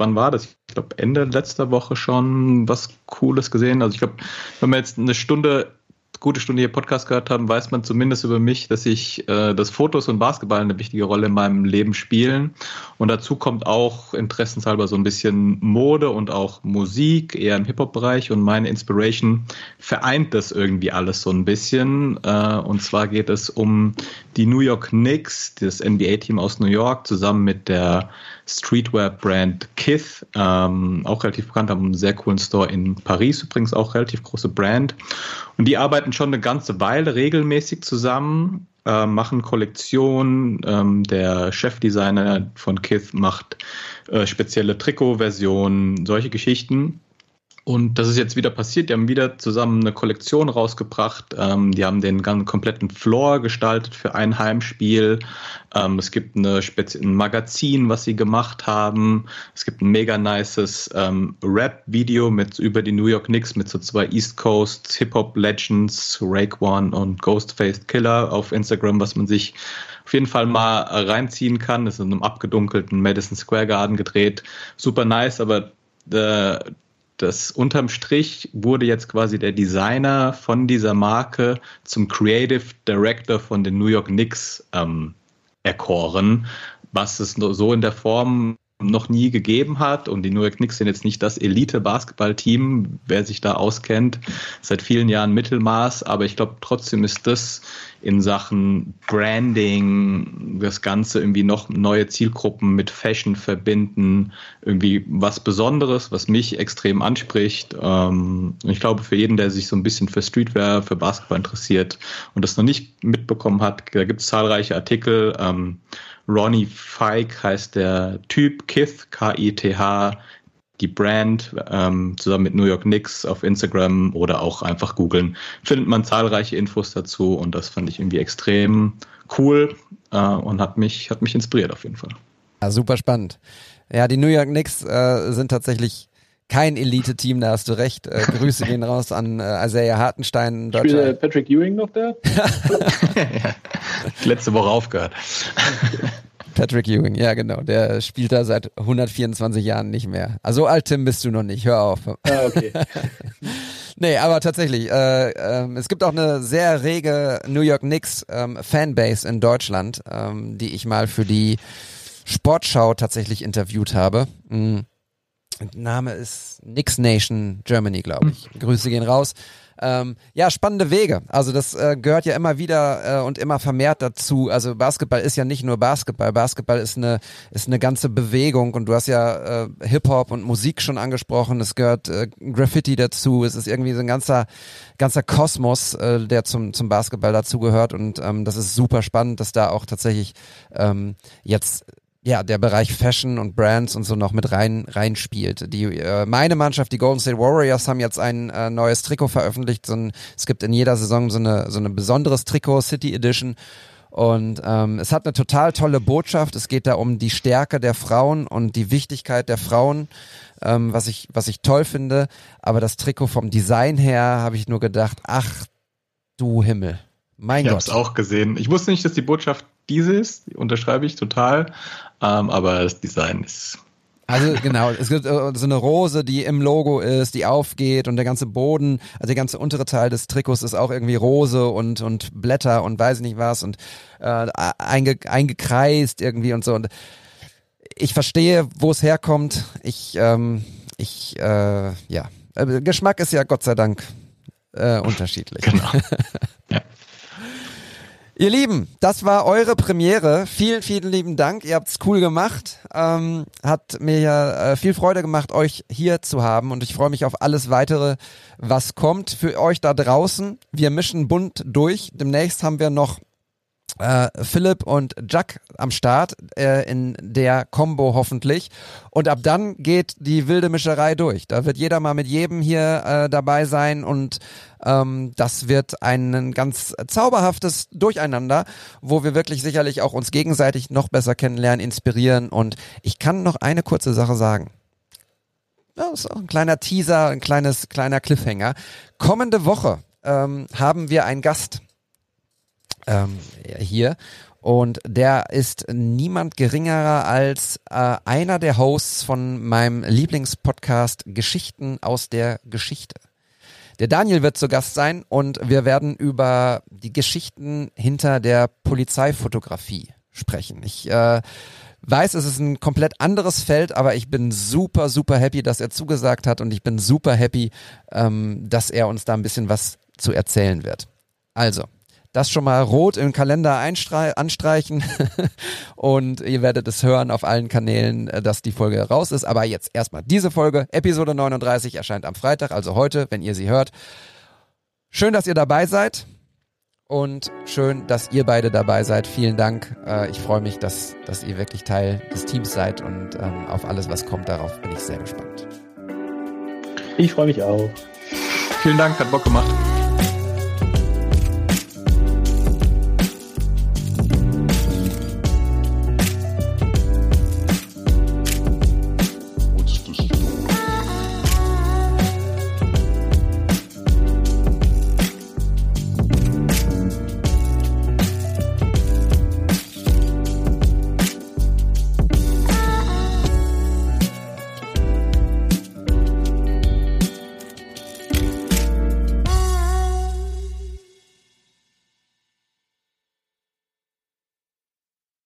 wann war das? Ich glaube, Ende letzter Woche schon was Cooles gesehen. Also ich glaube, wenn wir jetzt eine Stunde, gute Stunde hier Podcast gehört haben, weiß man zumindest über mich, dass ich, äh, dass Fotos und Basketball eine wichtige Rolle in meinem Leben spielen. Und dazu kommt auch interessenshalber so ein bisschen Mode und auch Musik, eher im Hip-Hop-Bereich. Und meine Inspiration vereint das irgendwie alles so ein bisschen. Äh, und zwar geht es um die New York Knicks, das N B A-Team aus New York, zusammen mit der Streetwear-Brand Kith, ähm, auch relativ bekannt, haben einen sehr coolen Store in Paris, übrigens auch relativ große Brand. Und die arbeiten schon eine ganze Weile regelmäßig zusammen, äh, machen Kollektionen. Ähm, der Chefdesigner von Kith macht äh, spezielle Trikot-Versionen, solche Geschichten. Und das ist jetzt wieder passiert. Die haben wieder zusammen eine Kollektion rausgebracht. Ähm, die haben den ganzen kompletten Floor gestaltet für ein Heimspiel. Ähm, es gibt eine Spezi- ein Magazin, was sie gemacht haben. Es gibt ein mega nices ähm, Rap-Video mit über die New York Knicks mit so zwei East Coast Hip-Hop-Legends, Raekwon und Ghostface Killer auf Instagram, was man sich auf jeden Fall mal reinziehen kann. Das ist in einem abgedunkelten Madison Square Garden gedreht. Super nice, aber äh, das unterm Strich wurde jetzt quasi der Designer von dieser Marke zum Creative Director von den New York Knicks ähm, erkoren, was es so in der Form noch nie gegeben hat. Und die New York Knicks sind jetzt nicht das Elite-Basketball-Team, wer sich da auskennt, seit vielen Jahren Mittelmaß. Aber ich glaube, trotzdem ist das in Sachen Branding, das Ganze irgendwie noch neue Zielgruppen mit Fashion verbinden, irgendwie was Besonderes, was mich extrem anspricht. Und ich glaube, für jeden, der sich so ein bisschen für Streetwear, für Basketball interessiert und das noch nicht mitbekommen hat, da gibt es zahlreiche Artikel. Ronnie Feig heißt der Typ, Kith, K I T H, die Brand, ähm, zusammen mit New York Knicks auf Instagram oder auch einfach googeln, findet man zahlreiche Infos dazu und das fand ich irgendwie extrem cool äh, und hat mich, hat mich inspiriert auf jeden Fall. Ja, super spannend. Ja, die New York Knicks äh, sind tatsächlich kein Elite-Team, da hast du recht. Äh, Grüße gehen raus an äh, Isaiah Hartenstein. Spielt äh, Patrick Ewing noch da? Letzte Woche aufgehört. Patrick Ewing, ja genau. Der spielt da seit hundertvierundzwanzig Jahren nicht mehr. Also alt, Tim, bist du noch nicht. Hör auf. Ah, okay. Nee, aber tatsächlich. Äh, äh, es gibt auch eine sehr rege New York Knicks ähm, Fanbase in Deutschland, ähm, die ich mal für die Sportschau tatsächlich interviewt habe. Mhm. Name ist Knicks Nation Germany, glaube ich. Grüße gehen raus. Ähm, ja, spannende Wege. Also das äh, gehört ja immer wieder äh, und immer vermehrt dazu. Also Basketball ist ja nicht nur Basketball. Basketball ist eine ist eine ganze Bewegung und du hast ja äh, Hip-Hop und Musik schon angesprochen. Es gehört äh, Graffiti dazu. Es ist irgendwie so ein ganzer ganzer Kosmos, äh, der zum zum Basketball dazugehört und ähm, das ist super spannend, dass da auch tatsächlich ähm, jetzt ja, der Bereich Fashion und Brands und so noch mit rein reinspielt. Die äh, meine Mannschaft, die Golden State Warriors, haben jetzt ein äh, neues Trikot veröffentlicht. So ein, es gibt in jeder Saison so eine so eine besonderes Trikot, City Edition. Und ähm, es hat eine total tolle Botschaft. Es geht da um die Stärke der Frauen und die Wichtigkeit der Frauen, ähm, was ich was ich toll finde. Aber das Trikot vom Design her habe ich nur gedacht, ach du Himmel, mein Gott. Ich hab's auch gesehen. Ich wusste nicht, dass die Botschaft diese ist. Die unterschreibe ich total. Um, aber das Design ist... Also genau, es gibt äh, so eine Rose, die im Logo ist, die aufgeht und der ganze Boden, also der ganze untere Teil des Trikots ist auch irgendwie Rose und und Blätter und weiß nicht was und äh, einge- eingekreist irgendwie und so. Und ich verstehe, wo es herkommt. Ich, ähm, ich, äh, ja. Geschmack ist ja Gott sei Dank äh, unterschiedlich. Genau. Ja. Ihr Lieben, das war eure Premiere. Vielen, vielen lieben Dank. Ihr habt's cool gemacht. Ähm, hat mir ja äh, viel Freude gemacht, euch hier zu haben. Und ich freue mich auf alles Weitere, was kommt für euch da draußen. Wir mischen bunt durch. Demnächst haben wir noch äh, Philipp und Jack am Start äh, in der Combo hoffentlich. Und ab dann geht die wilde Mischerei durch. Da wird jeder mal mit jedem hier äh, dabei sein und Ähm, das wird ein ganz zauberhaftes Durcheinander, wo wir wirklich sicherlich auch uns gegenseitig noch besser kennenlernen, inspirieren und ich kann noch eine kurze Sache sagen. Das ist auch ein kleiner Teaser, ein kleines, kleiner Cliffhanger. Kommende Woche ähm, haben wir einen Gast ähm, hier Und der ist niemand geringerer als äh, einer der Hosts von meinem Lieblingspodcast Geschichten aus der Geschichte. Der Daniel wird zu Gast sein und wir werden über die Geschichten hinter der Polizeifotografie sprechen. Ich äh, weiß, es ist ein komplett anderes Feld, aber ich bin super, super happy, dass er zugesagt hat und ich bin super happy, ähm, dass er uns da ein bisschen was zu erzählen wird. Also, das schon mal rot im Kalender einstre- anstreichen und ihr werdet es hören auf allen Kanälen, dass die Folge raus ist. Aber jetzt erstmal diese Folge, Episode neununddreißig, erscheint am Freitag, also heute, wenn ihr sie hört. Schön, dass ihr dabei seid und schön, dass ihr beide dabei seid. Vielen Dank. Ich freue mich, dass, dass ihr wirklich Teil des Teams seid und ähm, auf alles, was kommt, darauf bin ich sehr gespannt. Ich freue mich auch. Vielen Dank, hat Bock gemacht.